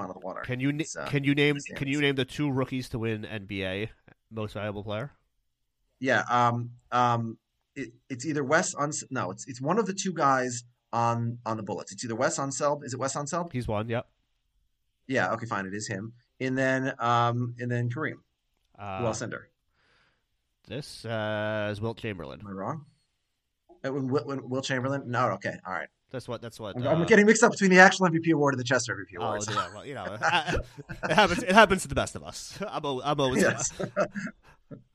out of the water. Can you can you name the 2 rookies to win NBA most valuable player? Yeah. It's either Wes Unseld. No, it's one of the 2 guys on the Bullets. It's either Wes Unseld. Is it Wes Unseld? He's one. Yep. Yeah. Okay. Fine. It is him. And then Kareem. Who else? This is Wilt Chamberlain. Am I wrong? Wilt Chamberlain? No. Okay. All right. That's what. I'm getting mixed up between the actual MVP award and the Chester MVP award. Oh, yeah. Well, you know, it happens to the best of us. I'm always. Yes.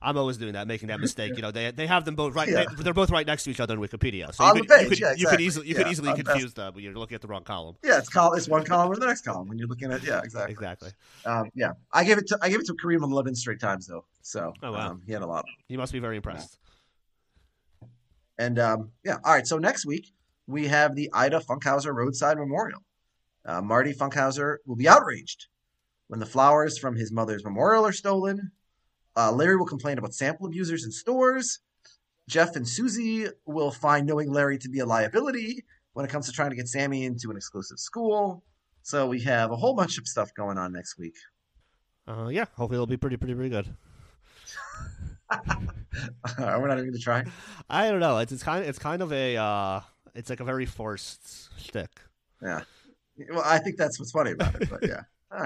I'm always doing that, making that mistake. You know, they have them both right. Yeah. They're both right next to each other in Wikipedia, so you could easily confuse them when you're looking at the wrong column. Yeah, it's one column or the next column when you're looking at. Yeah, exactly. Yeah, I gave it to Kareem 11 straight times though. So he had a lot. He must be very impressed. Yeah. And yeah, all right. So next week we have the Ida Funkhauser Roadside Memorial. Marty Funkhauser will be outraged when the flowers from his mother's memorial are stolen. Larry will complain about sample abusers in stores. Jeff and Susie will find knowing Larry to be a liability when it comes to trying to get Sammy into an exclusive school. So we have a whole bunch of stuff going on next week. Yeah, hopefully it'll be pretty good. We're not even going to try. I don't know. It's like a very forced shtick. Yeah. Well, I think that's what's funny about it. But yeah. All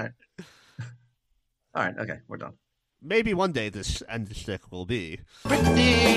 right. Okay, we're done. Maybe one day this end shtick will be. Pretty.